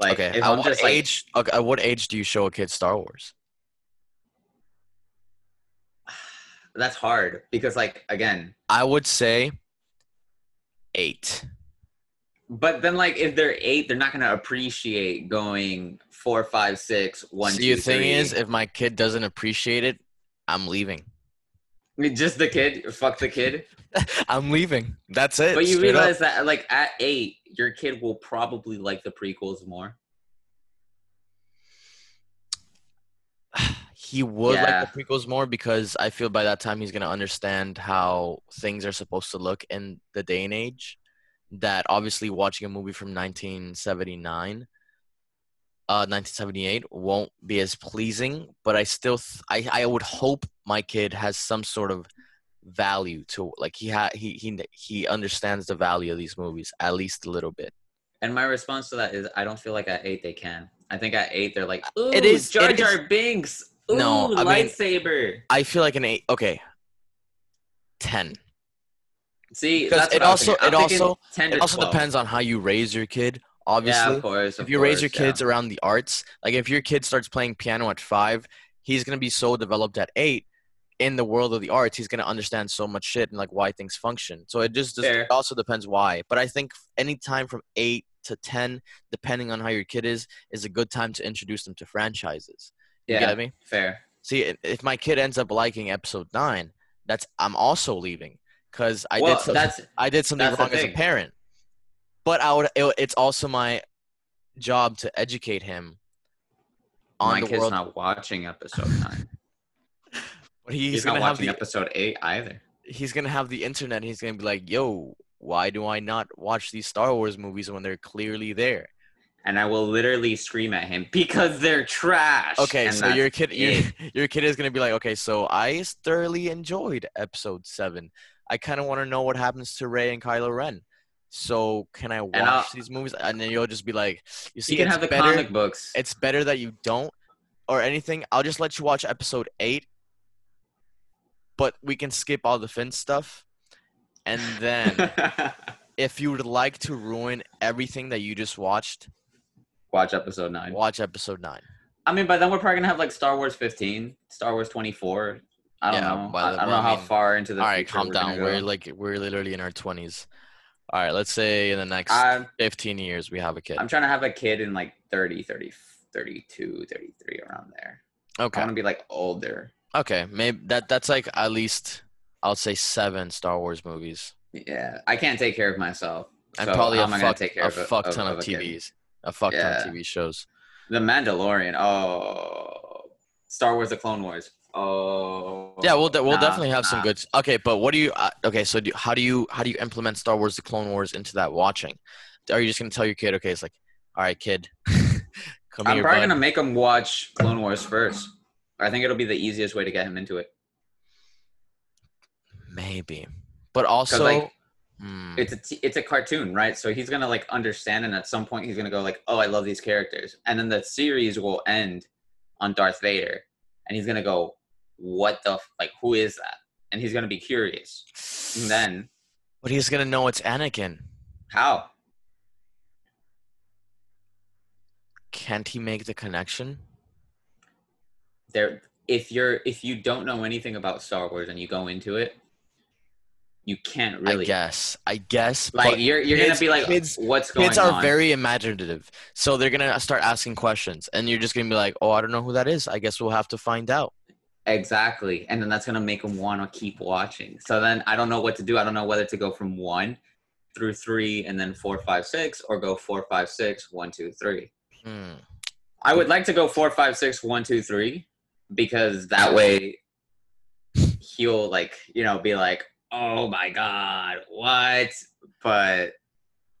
Like, okay. If at I'm what just, age? Like, okay, at what age do you show a kid Star Wars? That's hard because, like, again, I would say eight. But then, like, if they're eight, they're not gonna appreciate going four, five, six, one, so two, three. So your thing is, if my kid doesn't appreciate it, I'm leaving. I mean, just the kid. Fuck the kid. I'm leaving. That's it. But you Straight realize up. that, like, at eight, your kid will probably like the prequels more. He would yeah. like the prequels more because I feel by that time he's going to understand how things are supposed to look in the day and age. That obviously watching a movie from nineteen seventy-nine Uh, nineteen seventy-eight won't be as pleasing, but I still th- I I would hope my kid has some sort of value to like he ha- he he he understands the value of these movies at least a little bit. And my response to that is I don't feel like at eight they can. I think at eight they're like, ooh, it is Jar Jar Binks. Ooh, no, I lightsaber. Mean, I feel like an eight. Okay, ten. See, that's it also it also it also depends on how you raise your kid. Obviously, yeah, of course, of if you course, raise your kids yeah. around the arts, like if your kid starts playing piano at five, he's going to be so developed at eight in the world of the arts. He's going to understand so much shit and like why things function. So it just, just it also depends why. But I think any time from eight to ten, depending on how your kid is, is a good time to introduce them to franchises. You yeah, get me? Fair. See, if my kid ends up liking episode nine, that's I'm also leaving because I, well, I did something wrong as a parent. But I would. It, it's also my job to educate him on my the kid's world. Not watching episode nine. But he, he's, he's gonna not have watching the, episode eight either. He's gonna have the internet. And he's gonna be like, "Yo, why do I not watch these Star Wars movies when they're clearly there?" And I will literally scream at him because they're trash. Okay, and so your kid, your, your kid is gonna be like, "Okay, so I thoroughly enjoyed episode seven. I kind of want to know what happens to Rey and Kylo Ren. So can I watch these movies?" And then you'll just be like, "You see, you can have the comic books. It's better that you don't or anything. I'll just let you watch episode eight, but we can skip all the Finn stuff." And then, if you would like to ruin everything that you just watched, watch episode nine. Watch episode nine. I mean, by then we're probably gonna have like Star Wars fifteen, Star Wars twenty-four. I don't yeah, know. The, I, I don't know I mean, how far into the. All right, calm we're down. Go. We're like we're literally in our twenties. All right, let's say in the next I'm, fifteen years we have a kid. I'm trying to have a kid in like thirty, thirty, thirty-two, thirty-three, around there. Okay. I want to be like older. Okay, maybe that that's like at least I'll say seven Star Wars movies. Yeah, I can't take care of myself. And so probably a fuck, take care a of, fuck ton of, of T Vs. A, a fuck yeah. ton of T V shows. The Mandalorian. Oh. Star Wars: The Clone Wars. Oh yeah, we'll de- we'll nah, definitely have nah. some good. Okay, but what do you? Uh, okay, so do, how do you how do you implement Star Wars: The Clone Wars into that watching? Are you just gonna tell your kid? Okay, it's like, all right, kid, come I'm here, probably bud. gonna make him watch Clone Wars first. I think it'll be the easiest way to get him into it. Maybe, but also like, hmm. it's a t- it's a cartoon, right? So he's gonna like understand, and at some point he's gonna go like, oh, I love these characters, and then the series will end on Darth Vader, and he's gonna go, what the f- like who is that? And he's gonna be curious. And then but he's gonna know it's Anakin. How can't he make the connection there? If you're if you don't know anything about Star Wars and you go into it, you can't really. I guess. I guess. Like you're you're kids, gonna be like, kids, what's going on? Kids are on? very imaginative, so they're gonna start asking questions, and you're just gonna be like, oh, I don't know who that is. I guess we'll have to find out. Exactly, and then that's gonna make them wanna keep watching. So then I don't know what to do. I don't know whether to go from one through three and then four, five, six, or go four, five, six, one, two, three. Hmm. I would like to go four, five, six, one, two, three, because that way he'll like you know be like. oh my God, what? But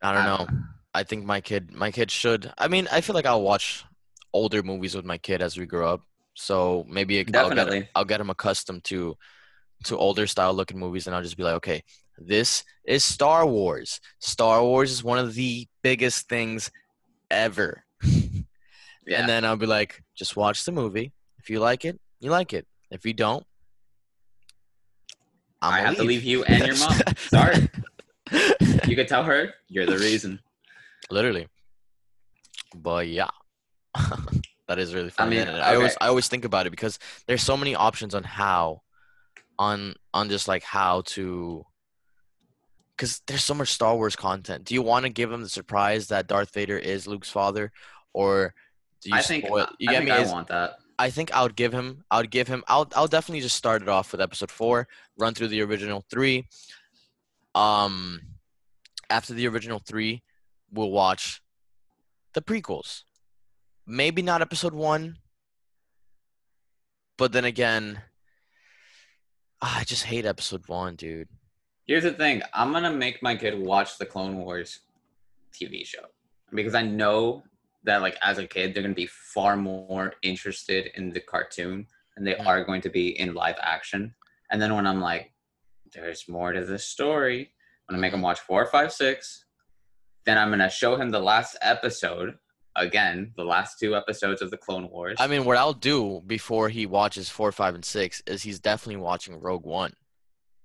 I don't know. I think my kid, my kid should. I mean, I feel like I'll watch older movies with my kid as we grow up. So maybe it, I'll, get him, I'll get him accustomed to to older style looking movies, and I'll just be like, okay, this is Star Wars. Star Wars is one of the biggest things ever. Yeah. And then I'll be like, just watch the movie. If you like it, you like it. If you don't, I'm I have leave. to leave you and your mom. Sorry. You could tell her you're the reason. Literally. But yeah. That is really funny. I mean, okay. I always I always think about it because there's so many options on how on on just like how to, because there's so much Star Wars content. Do you want to give them the surprise that Darth Vader is Luke's father, or do you I think spoil, you I, get think me? I want that. I think I would give him I would give him I'll I'll definitely just start it off with episode four, run through the original three. Um after the original three, we'll watch the prequels. Maybe not episode one, but then again, I just hate episode one, dude. Here's the thing. I'm going to make my kid watch the Clone Wars T V show because I know that, like, as a kid, they're going to be far more interested in the cartoon than they are going to be in live action. And then when I'm like, there's more to this story, I'm going to make him watch four, five, six. Then I'm going to show him the last episode. Again, the last two episodes of the Clone Wars. I mean, what I'll do before he watches four, five, and six is he's definitely watching Rogue One.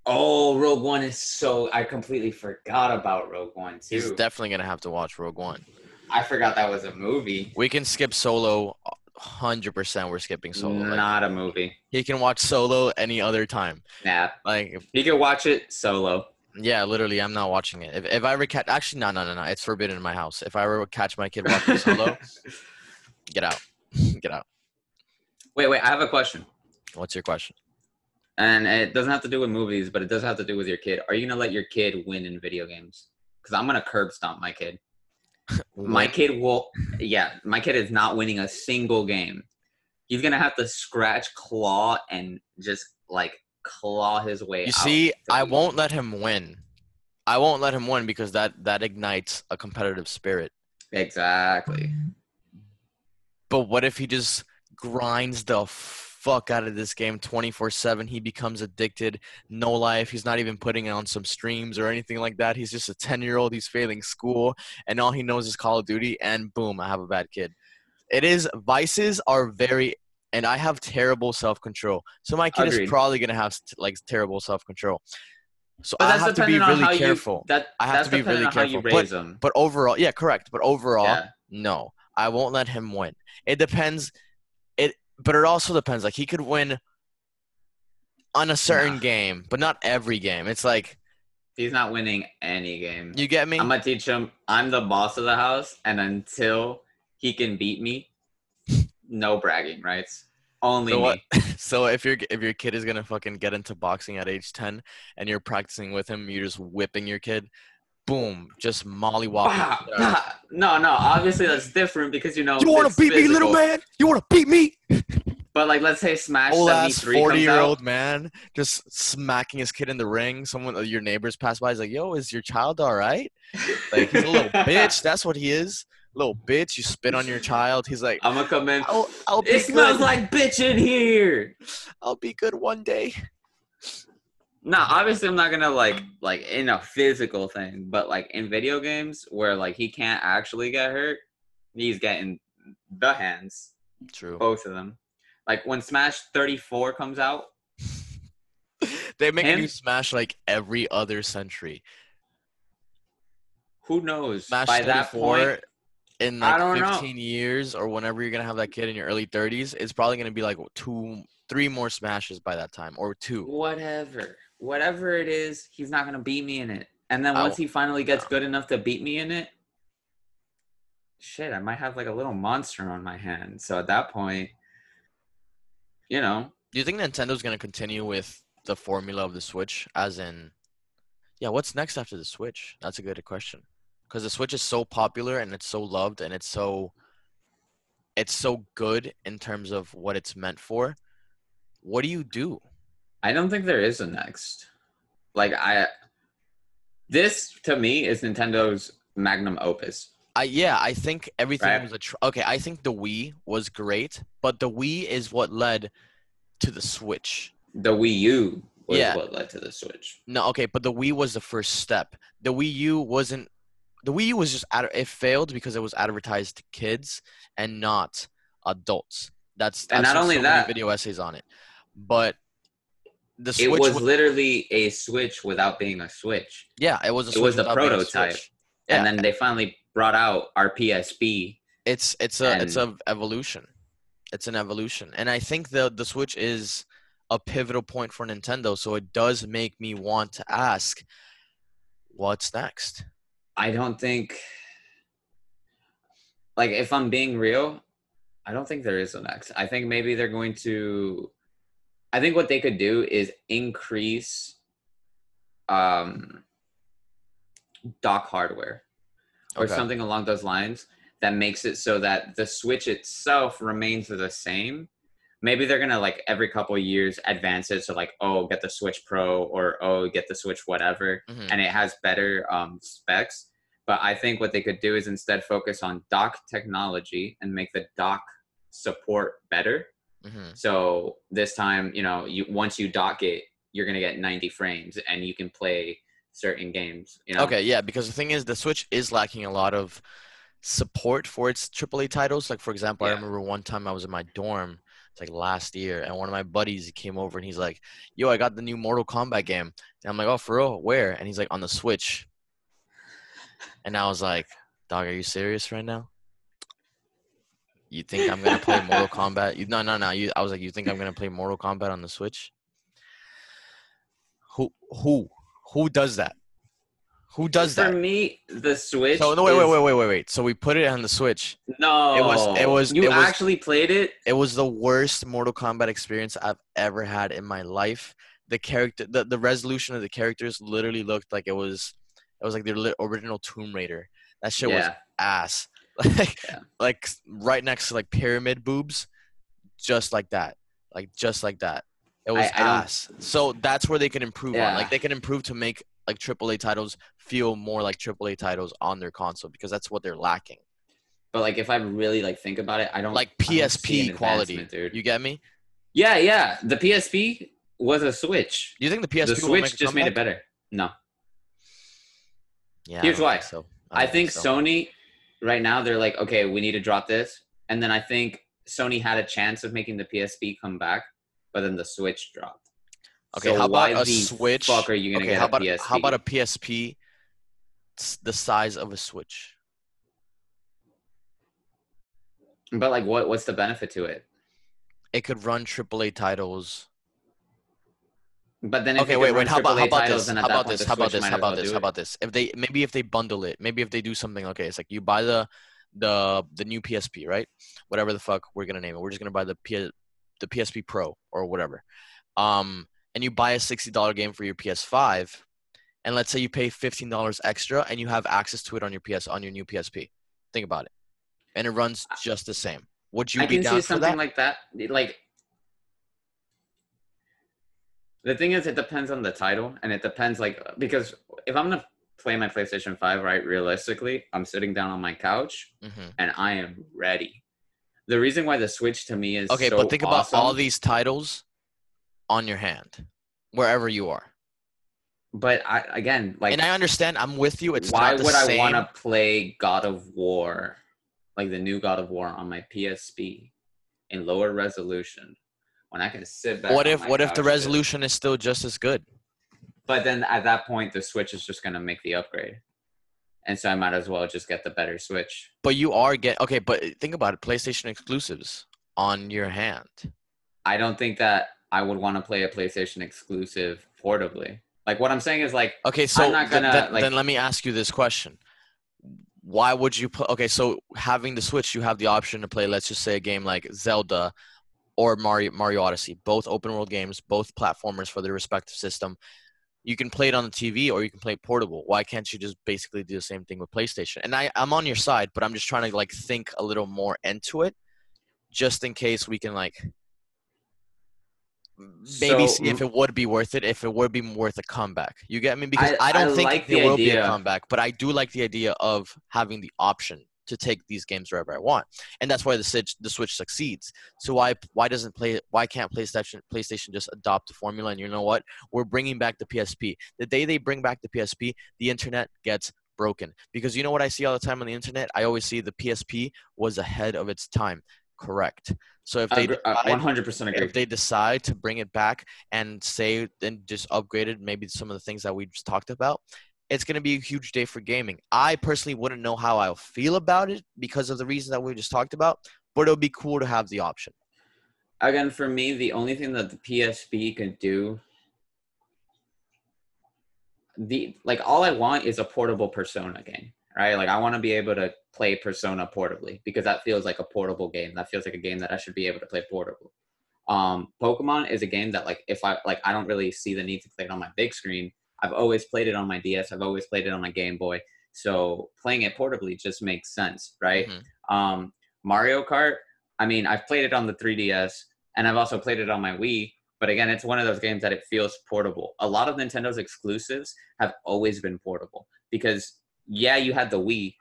Oh, Rogue One is so... I completely forgot about Rogue One, too. He's definitely going to have to watch Rogue One. I forgot that was a movie. We can skip Solo. one hundred percent we're skipping Solo. Not like, a movie. He can watch Solo any other time. Nah. Like, he can watch it solo. Yeah, literally, I'm not watching it. If if I ever catch... Actually, no, no, no, no. It's forbidden in my house. If I ever catch my kid watching Solo, get out. Get out. Wait, wait. I have a question. What's your question? And it doesn't have to do with movies, but it does have to do with your kid. Are you going to let your kid win in video games? Because I'm going to curb stomp my kid. My kid will... Yeah, my kid is not winning a single game. He's going to have to scratch, claw, and just, like... claw his way out. You see, I won't let him win. I won't let him win because that that ignites a competitive spirit. Exactly. But what if he just grinds the fuck out of this game twenty-four seven? He becomes addicted. No life. He's not even putting on some streams or anything like that. He's just a ten-year-old. He's failing school, and all he knows is Call of Duty, and boom, I have a bad kid. It is vices are very... And I have terrible self-control. So my kid Agreed. is probably going to have like terrible self-control. So I have to be really careful. I have to be really careful. But, but overall, yeah, correct. But overall, yeah. no, I won't let him win. It depends. It, But it also depends. Like he could win on a certain nah. game, but not every game. It's like. He's not winning any game. You get me? I'm going to teach him. I'm the boss of the house. And until he can beat me. No bragging rights. Only so what, me. So if your if your kid is gonna fucking get into boxing at age ten and you're practicing with him, you're just whipping your kid. Boom, just mollywop. Wow. Nah, no, no. Obviously that's different because you know. You want to beat physical. me, little man? You want to beat me? But like, let's say Smash Old seventy-three comes out. forty-year-old man just smacking his kid in the ring. Someone, your neighbors pass by. He's like, "Yo, is your child all right?" Like he's a little bitch. That's what he is. Little bitch, you spit on your child. He's like, I'm gonna come in. I'll, I'll be it good. Smells like bitch in here. I'll be good one day. Nah, obviously I'm not gonna like like in a physical thing, but like in video games where like he can't actually get hurt, he's getting the hands. True. Both of them. Like when Smash thirty-four comes out, they make him? a new Smash like every other century. Who knows? Smash By that point. In like fifteen know. years or whenever you're going to have that kid in your early thirties, it's probably going to be like two, three more Smashes by that time or two. Whatever. Whatever it is, he's not going to beat me in it. And then once oh, he finally gets no. good enough to beat me in it, shit, I might have like a little monster on my hand. So at that point, you know. Do you think Nintendo's going to continue with the formula of the Switch as in, yeah, what's next after the Switch? That's a good question. Because the Switch is so popular and it's so loved and it's so it's so good in terms of what it's meant for. What do you do? I don't think there is a next. Like, I, this to me is Nintendo's magnum opus. I, yeah, I think everything right. was a tr- okay. I think the Wii was great, but the Wii is what led to the Switch. The Wii U was yeah. what led to the Switch. No, okay, but the Wii was the first step. The Wii U wasn't. The Wii U was just ad- it failed because it was advertised to kids and not adults. That's and not only so that video essays on it, but the Switch it was, was literally a Switch without being a Switch. Yeah, it was. A Switch it was the prototype, yeah. and then they finally brought out our P S P. It's it's a it's a evolution. It's an evolution, and I think the the Switch is a pivotal point for Nintendo. So it does make me want to ask, what's next? I don't think, like, if I'm being real, I don't think there is a next. I think maybe they're going to, I think what they could do is increase um, dock hardware or okay. something along those lines that makes it so that the Switch itself remains the same. Maybe they're going to, like, every couple of years advance it. So, like, oh, get the Switch Pro or, oh, get the Switch whatever. Mm-hmm. And it has better um, specs. But I think what they could do is instead focus on dock technology and make the dock support better. Mm-hmm. So this time, you know, you once you dock it, you're going to get ninety frames and you can play certain games. You know? Okay, yeah, because the thing is the Switch is lacking a lot of support for its triple A titles. Like, for example, yeah. I remember one time I was in my dorm. It's like last year, and one of my buddies came over, and he's like, yo, I got the new Mortal Kombat game. And I'm like, oh, for real? Where? And he's like, on the Switch. And I was like, dog, are you serious right now? You think I'm going to play Mortal Kombat? You, no, no, no. You, I was like, you think I'm going to play Mortal Kombat on the Switch? Who who, who does that? Who does that? For me, the Switch. So no, wait, is... wait, wait, wait, wait, wait. So we put it on the Switch. No, it was, it was. You it was, actually played it. It was the worst Mortal Kombat experience I've ever had in my life. The character, the, the resolution of the characters, literally looked like it was, it was like the original Tomb Raider. That shit yeah. was ass. Like, yeah. like right next to like pyramid boobs, just like that, like just like that. It was I, ass. I so that's where they can improve yeah. on. Like they can improve to make. Like triple A titles feel more like triple A titles on their console because that's what they're lacking. But like, if I really like think about it, I don't like P S P don't quality. Dude. You get me? Yeah, yeah. The P S P was a Switch. Do you think the P S P the Switch will make a just comeback? Made it better? No. Yeah. Here's why. I think, so. I I think, think so. Sony right now they're like, okay, we need to drop this, and then I think Sony had a chance of making the P S P come back, but then the Switch dropped. Okay, so how about a Switch? Fuck are you gonna okay, get how about a P S P? How about a P S P the size of a Switch? But like, what what's the benefit to it? It could run triple A titles. But then if okay, it wait, wait. How about, how about this? How about this? How about this? How about this? How about this? If they maybe if they bundle it, maybe if they do something. Okay, it's like you buy the the the new P S P, right? Whatever the fuck we're gonna name it, we're just gonna buy the P- the P S P Pro or whatever. Um. And you buy a sixty dollars game for your P S five, and let's say you pay fifteen dollars extra, and you have access to it on your P S on your new P S P. Think about it, and it runs just the same. Would you I be down for that? I can see something like that. Like the thing is, it depends on the title, and it depends like because if I'm gonna play my PlayStation five, right? Realistically, I'm sitting down on my couch, mm-hmm. and I am ready. The reason why the Switch to me is okay, so but think awesome, about all these titles. On your hand, wherever you are. But I again, like, and I understand. I'm with you. It's why not the would same. I want to play God of War, like the new God of War, on my P S P in lower resolution when I can sit back? What if What if the resolution too. Is still just as good? But then at that point, the Switch is just gonna make the upgrade, and so I might as well just get the better Switch. But you are get okay. But think about it: PlayStation exclusives on your hand. I don't think that. I would want to play a PlayStation exclusive portably. Like what I'm saying is like, okay, so I'm not gonna, th- th- like, then let me ask you this question. Why would you play? Okay. So having the Switch, you have the option to play, let's just say a game like Zelda or Mario, Mario Odyssey, both open world games, both platformers for their respective system. You can play it on the T V or you can play it portable. Why can't you just basically do the same thing with PlayStation? And I, I'm on your side, but I'm just trying to like think a little more into it just in case we can like, maybe so, see if it would be worth it, if it would be worth a comeback. You get me? Because I, I don't I think like there the will idea. be a comeback, but I do like the idea of having the option to take these games wherever I want, and that's why the Switch the Switch succeeds. So why why doesn't play why can't PlayStation PlayStation just adopt the formula? And you know what? We're bringing back the P S P. The day they bring back the P S P, the internet gets broken, because you know what I see all the time on the internet? I always see the P S P was ahead of its time. Correct. So if they one hundred percent agree. If they decide to bring it back and say and just upgrade it, maybe some of the things that we just talked about, it's going to be a huge day for gaming. I personally wouldn't know how I'll feel about it because of the reasons that we just talked about, but it'll be cool to have the option. Again, for me, the only thing that the P S P could do, the like all I want is a portable Persona game, right? Like I want to be able to play Persona portably because that feels like a portable game. That feels like a game that I should be able to play portably. Um, Pokemon is a game that like if I like I don't really see the need to play it on my big screen. I've always played it on my D S. I've always played it on my Game Boy. So playing it portably just makes sense, right? Mm-hmm. Um, Mario Kart, I mean, I've played it on the three D S, and I've also played it on my Wii. But again, it's one of those games that it feels portable. A lot of Nintendo's exclusives have always been portable because, yeah, you had the Wii,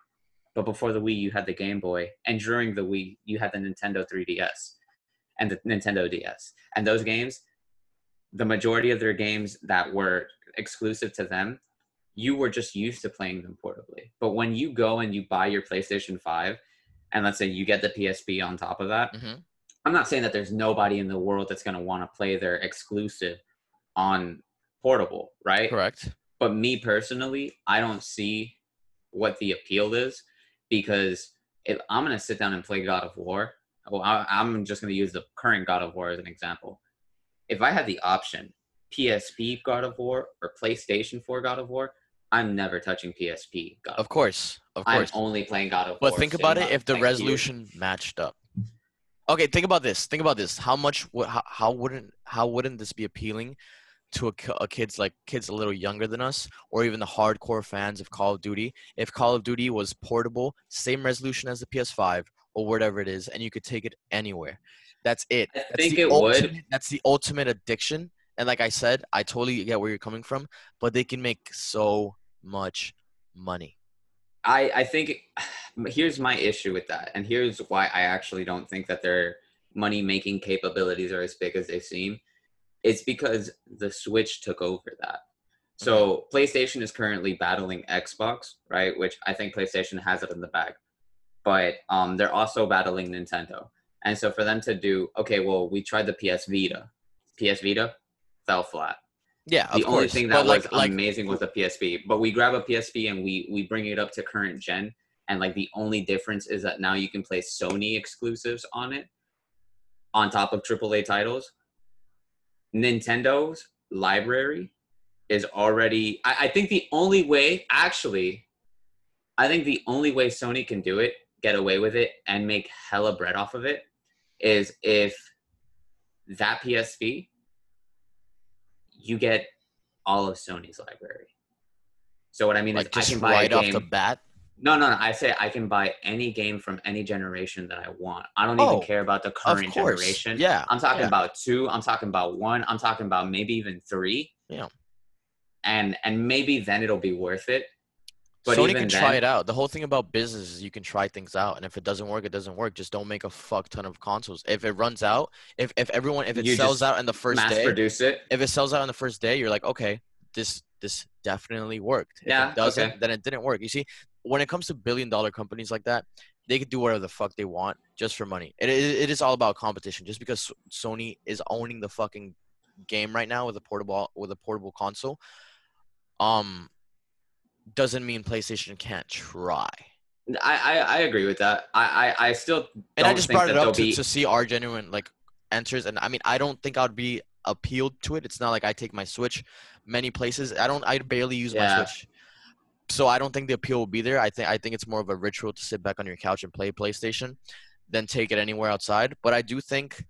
but before the Wii, you had the Game Boy. And during the Wii, you had the Nintendo three D S and the Nintendo D S. And those games, the majority of their games that were exclusive to them, you were just used to playing them portably. But when you go and you buy your PlayStation five, and let's say you get the P S P on top of that, mm-hmm. I'm not saying that there's nobody in the world that's going to want to play their exclusive on portable, right? Correct. But me personally, I don't see what the appeal is, because if I'm going to sit down and play God of War, well, I, I'm just going to use the current God of War as an example. If I had the option, P S P God of War or PlayStation four God of War, I'm never touching P S P God of War. Of course, of course. I'm only playing God of War. But think about it if the resolution matched up. Okay, think about this. Think about this. How much? How, how wouldn't? How wouldn't this be appealing to a, a kids like kids a little younger than us, or even the hardcore fans of Call of Duty? If Call of Duty was portable, same resolution as the P S five or whatever it is, and you could take it anywhere. That's it. I that's think it ultimate, would. That's the ultimate addiction. And like I said, I totally get where you're coming from, but they can make so much money. I, I think here's my issue with that. And here's why I actually don't think that their money-making capabilities are as big as they seem. It's because the Switch took over that. So mm-hmm. PlayStation is currently battling Xbox, right? Which I think PlayStation has it in the bag. But um, they're also battling Nintendo. And so for them to do, okay, well, we tried the P S Vita. P S Vita fell flat. Yeah, of course. The only thing that was amazing was the P S P. But we grab a P S P and we we bring it up to current gen. And like the only difference is that now you can play Sony exclusives on it on top of triple A titles. Nintendo's library is already... I, I think the only way, actually, I think the only way Sony can do it, get away with it, and make hella bread off of it is if that P S P, you get all of Sony's library. So what I mean like is I can buy right a game. off the bat? No, no, no. I say I can buy any game from any generation that I want. I don't oh, even care about the current generation. Yeah. I'm talking yeah. about two. I'm talking about one. I'm talking about maybe even three. Yeah. And and maybe then it'll be worth it. But Sony can then, try it out. The whole thing about business is you can try things out, and if it doesn't work, it doesn't work. Just don't make a fuck ton of consoles. If it runs out, if if everyone, if it sells out in the first day, mass produce it. If it sells out on the first day, you're like, okay, this this definitely worked. Yeah, if it doesn't, okay. then it didn't work. You see, when it comes to billion dollar companies like that, they could do whatever the fuck they want just for money. It it is all about competition. Just because Sony is owning the fucking game right now with a portable with a portable console, um. doesn't mean PlayStation can't try. I, I, I agree with that. I, I, I still don't and I just think brought it up to, be... to see our genuine like answers. And I mean, I don't think I'd be appealed to it. It's not like I take my Switch many places. I don't. I barely use yeah. my Switch, so I don't think the appeal will be there. I think I think it's more of a ritual to sit back on your couch and play PlayStation than take it anywhere outside. But I do think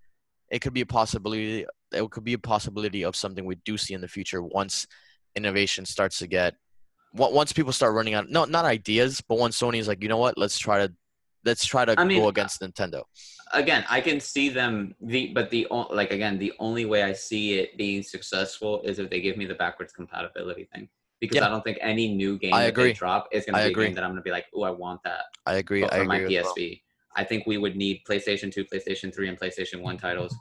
it could be a possibility. It could be a possibility of something we do see in the future once innovation starts to get. Once people start running out, no, not ideas, but once Sony is like, you know what, let's try to let's try to I mean, go against Nintendo. Again, I can see them, the but the like again, the only way I see it being successful is if they give me the backwards compatibility thing. Because yeah. I don't think any new game I that agree. they drop is going to be agree. a game that I'm going to be like, oh, I want that. I agree. But for I my agree P S P, well. I think we would need PlayStation two, PlayStation three, and PlayStation one titles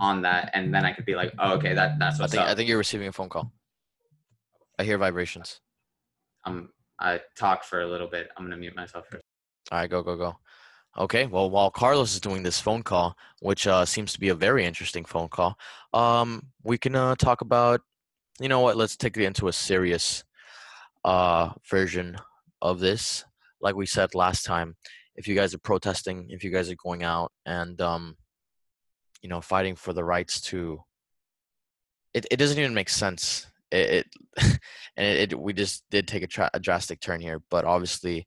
on that, and then I could be like, oh, okay, that that's what's I think, up. I think you're receiving a phone call. I hear vibrations. Um, I talk for a little bit. I'm going to mute myself first. All right, go, go, go. Okay, well, while Carlos is doing this phone call, which uh, seems to be a very interesting phone call, um, we can uh, talk about You know what? Let's take it into a serious uh, version of this. Like we said last time, if you guys are protesting, if you guys are going out and, um, you know, fighting for the rights to, it, it doesn't even make sense. It, it and it, it we just did take a, tra- a drastic turn here, but obviously,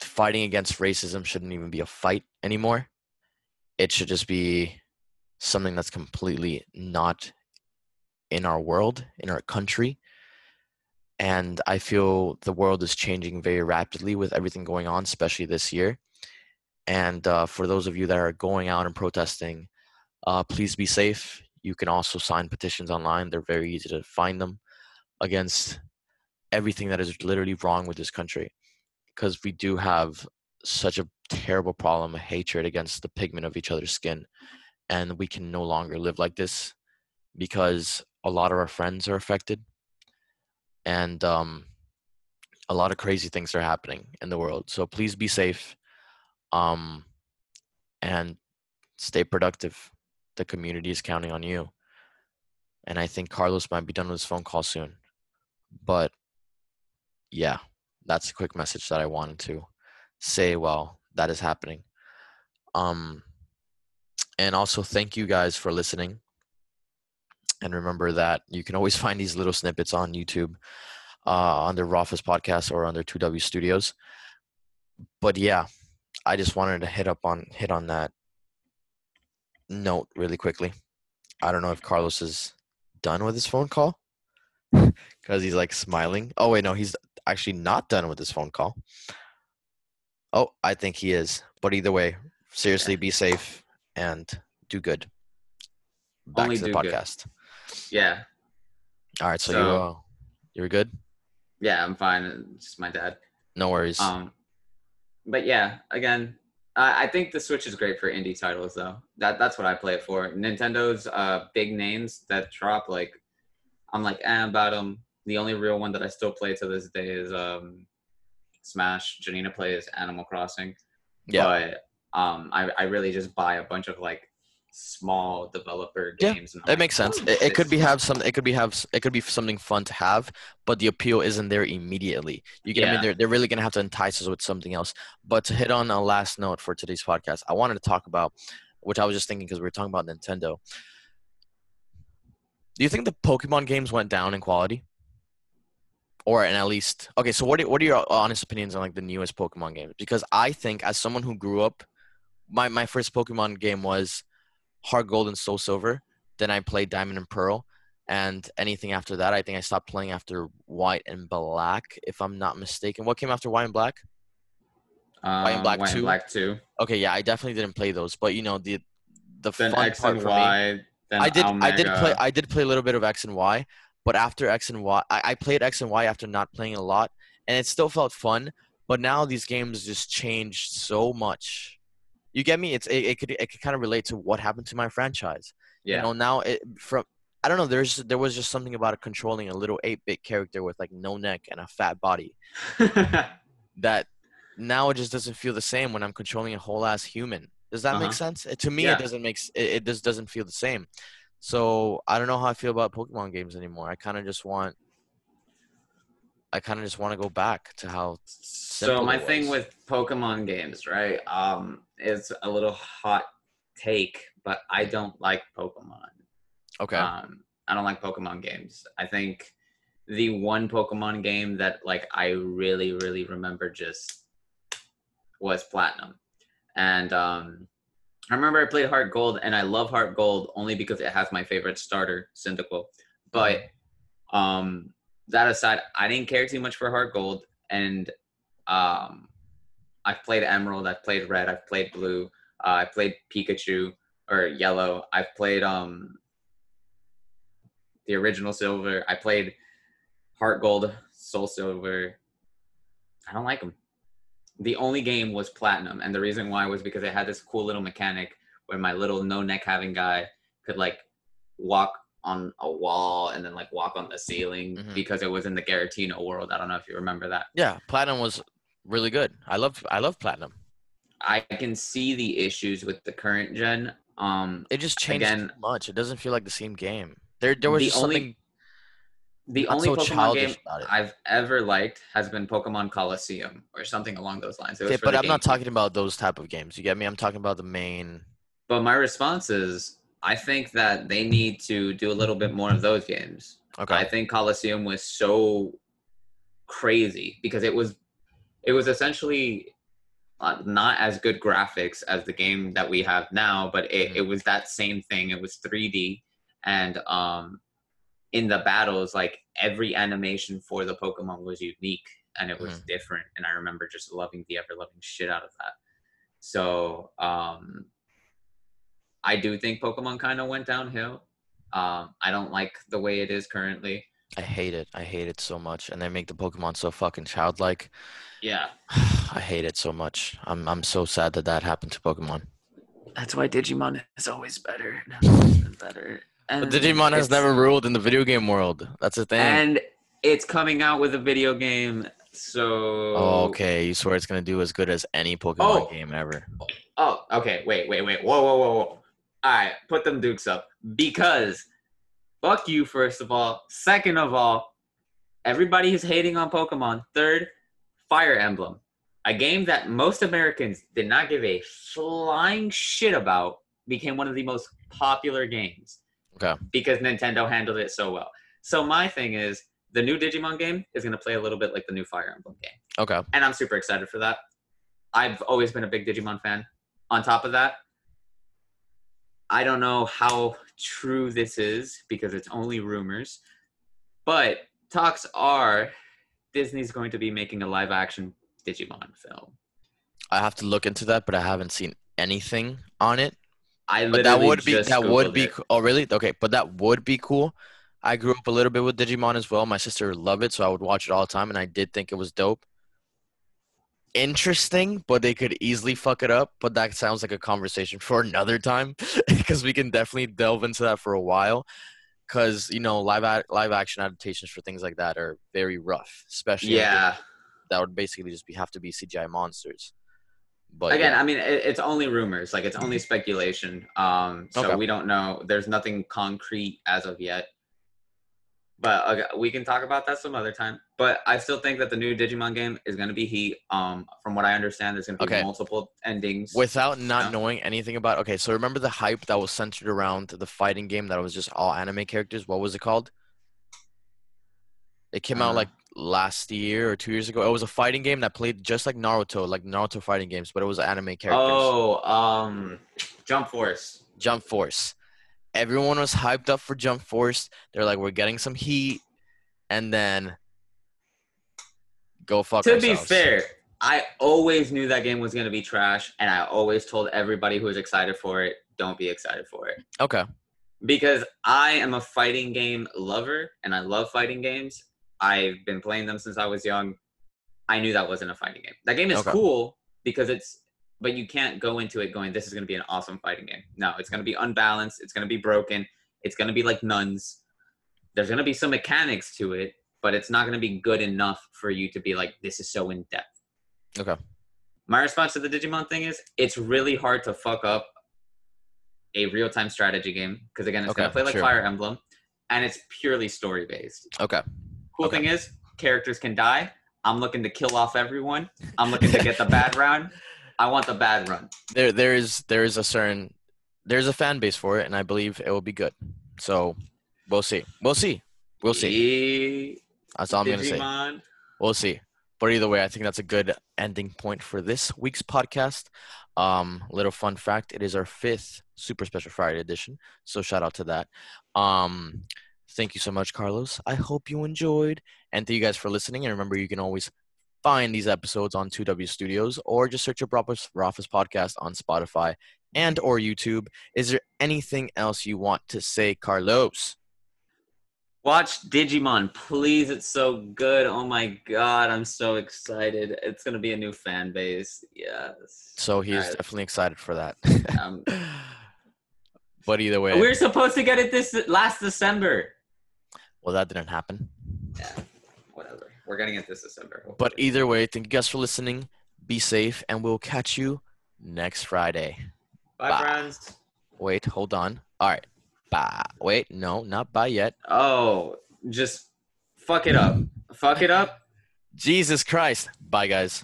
fighting against racism shouldn't even be a fight anymore. It should just be something that's completely not in our world, in our country. And I feel the world is changing very rapidly with everything going on, especially this year. And uh, for those of you that are going out and protesting, uh, please be safe. You can also sign petitions online. They're very easy to find them against everything that is literally wrong with this country, because we do have such a terrible problem of hatred against the pigment of each other's skin. And we can no longer live like this, because a lot of our friends are affected, and um, a lot of crazy things are happening in the world. So please be safe, um, and stay productive. The community is counting on you. And I think Carlos might be done with his phone call soon. But yeah, that's a quick message that I wanted to say while that is happening. Um, and also thank you guys for listening. And remember that you can always find these little snippets on YouTube, uh, under Rafa's podcast or under two W Studios. But yeah, I just wanted to hit up on hit on that note really quickly. I don't know if Carlos is done with his phone call because he's like smiling. Oh wait, no, he's actually not done with his phone call. Oh, I think he is. But either way, seriously, be safe and do good. Back Only to the podcast. Good. Yeah. All right. So, so you uh, you were good? Yeah, I'm fine. It's just my dad. No worries. Um, but yeah, again, I, I think the Switch is great for indie titles, though. That that's what I play it for. Nintendo's uh big names that drop, like, I'm like, eh, about them. The only real one that I still play to this day is um Smash. Janina plays Animal Crossing. Yeah. But um, I I really just buy a bunch of like small developer games. Yeah, that like, makes sense. It, it could be have some. It could be have. It could be something fun to have, but the appeal isn't there immediately. You get. Yeah. I mean, they're they're really gonna have to entice us with something else. But to hit on a last note for today's podcast, I wanted to talk about, which I was just thinking because we were talking about Nintendo. Do you think the Pokemon games went down in quality, or and at least okay? So what do, what are your honest opinions on like the newest Pokemon games? Because I think as someone who grew up, my my first Pokemon game was Heart Gold and Soul Silver. Then I played Diamond and Pearl, and anything after that, I think I stopped playing after White and Black, if I'm not mistaken. What came after White and Black? Um, White and Black White two. And Black two. Okay, yeah, I definitely didn't play those, but you know the the then fun X part and for Y, me. Then I did. Omega. I did play. I did play a little bit of X and Y, but after X and Y, I, I played X and Y after not playing a lot, and it still felt fun. But now these games just changed so much. You get me? It's it, it could it could kind of relate to what happened to my franchise. Yeah. You know, now it from I don't know. There's there was just something about it controlling a little eight-bit character with like no neck and a fat body that now it just doesn't feel the same when I'm controlling a whole ass human. Does that uh-huh. make sense? It, to me, yeah. it doesn't make it, it just doesn't feel the same. So I don't know how I feel about Pokemon games anymore. I kind of just want. I kind of just want to go back to how simple So my it was. Thing with Pokemon games, right, um, is a little hot take, but I don't like Pokemon. Okay. Um, I don't like Pokemon games. I think the one Pokemon game that, like, I really, really remember just was Platinum. And um, I remember I played Heart Gold, and I love Heart Gold only because it has my favorite starter, Cyndaquil. But um. that aside, I didn't care too much for Heart Gold, and um, I've played Emerald, I've played Red, I've played Blue, uh, I've played Pikachu or Yellow, I've played um, the original Silver, I played Heart Gold, Soul Silver. I don't like them. The only game was Platinum, and the reason why was because it had this cool little mechanic where my little no neck having guy could like walk on a wall and then like walk on the ceiling mm-hmm. because it was in the Giratina world. I don't know if you remember that. Yeah, Platinum was really good. I love I love Platinum. I can see the issues with the current gen. Um, it just changed again, too much. It doesn't feel like the same game. There, there was the only, something. The only so Pokemon game I've ever liked has been Pokemon Coliseum or something along those lines. It okay, but I'm not talking about those type of games. You get me? I'm talking about the main. But my response is, I think that they need to do a little bit more of those games. Okay. I think Coliseum was so crazy because it was, it was essentially not as good graphics as the game that we have now, but it, mm-hmm. it was that same thing. It was three D, and um, in the battles, like every animation for the Pokemon was unique and it was mm-hmm. different. And I remember just loving the ever loving shit out of that. So, um, I do think Pokemon kind of went downhill. Um, I don't like the way it is currently. I hate it. I hate it so much, and they make the Pokemon so fucking childlike. Yeah. I hate it so much. I'm I'm so sad that that happened to Pokemon. That's why Digimon is always better. better. And but Digimon has never ruled in the video game world. That's the thing. And it's coming out with a video game, so. Oh, okay. You swear it's gonna do as good as any Pokemon oh. game ever. Oh, okay. Wait, wait, wait. Whoa, whoa, whoa, whoa. All right, put them dukes up, because fuck you, first of all. Second of all, everybody is hating on Pokemon. Third, Fire Emblem, a game that most Americans did not give a flying shit about, became one of the most popular games. Okay. Because Nintendo handled it so well. So my thing is, the new Digimon game is going to play a little bit like the new Fire Emblem game. Okay. And I'm super excited for that. I've always been a big Digimon fan. On top of that, I don't know how true this is because it's only rumors, but talks are Disney's going to be making a live action Digimon film. I have to look into that, but I haven't seen anything on it. I literally but that would be just that Googled would be it. Oh really? Okay, but that would be cool. I grew up a little bit with Digimon as well. My sister loved it, so I would watch it all the time, and I did think it was dope. Interesting, but they could easily fuck it up. But that sounds like a conversation for another time, because we can definitely delve into that for a while, because you know live ad- live action adaptations for things like that are very rough, especially yeah that would basically just be have to be C G I monsters. But again, yeah. I mean, it, it's only rumors, like it's only speculation, um so okay. we don't know. There's nothing concrete as of yet. But okay, we can talk about that some other time. But I still think that the new Digimon game is going to be heat. Um, from what I understand, there's going to be okay. multiple endings. Without not you know? knowing anything about... Okay, so remember the hype that was centered around the fighting game that was just all anime characters? What was it called? It came uh, out like last year or two years ago. It was a fighting game that played just like Naruto, like Naruto fighting games, but it was anime characters. Oh, um, Jump Force. Jump Force. Everyone was hyped up for Jump Force. They're like, we're getting some heat, and then go fuck ourselves. To be fair, I always knew that game was going to be trash, and I always told everybody who was excited for it, don't be excited for it. Okay. Because I am a fighting game lover, and I love fighting games. I've been playing them since I was young. I knew that wasn't a fighting game. That game is okay. cool because it's... But you can't go into it going, this is going to be an awesome fighting game. No, it's going to be unbalanced. It's going to be broken. It's going to be like Nuns. There's going to be some mechanics to it, but it's not going to be good enough for you to be like, this is so in-depth. Okay. My response to the Digimon thing is, it's really hard to fuck up a real-time strategy game. Because, again, it's okay, going to play like sure. Fire Emblem. And it's purely story-based. Okay. Cool okay. thing is, characters can die. I'm looking to kill off everyone. I'm looking to get the bad round. I want the bad run. There, there is, there is a certain, there's a fan base for it, and I believe it will be good. So, we'll see. We'll see. We'll see. That's all I'm gonna say. We'll see. But either way, I think that's a good ending point for this week's podcast. Um, little fun fact: it is our fifth Super Special Friday edition. So shout out to that. Um, thank you so much, Carlos. I hope you enjoyed, and thank you guys for listening. And remember, you can always Find these episodes on two W Studios, or just search up Rafa's podcast on Spotify and or YouTube. Is there anything else you want to say, Carlos? Watch Digimon, please. It's so good. Oh, my God. I'm so excited. It's going to be a new fan base. Yes. So he's right. Definitely excited for that. um, but either way. We were supposed to get it this last December. Well, that didn't happen. Yeah, whatever. We're getting it this December. Hopefully. But either way, thank you guys for listening. Be safe, and we'll catch you next Friday. Bye, bye. Friends. Wait, hold on. All right. Bye. Wait, no, not bye yet. Oh, just fuck it up. Fuck it up. Jesus Christ. Bye, guys.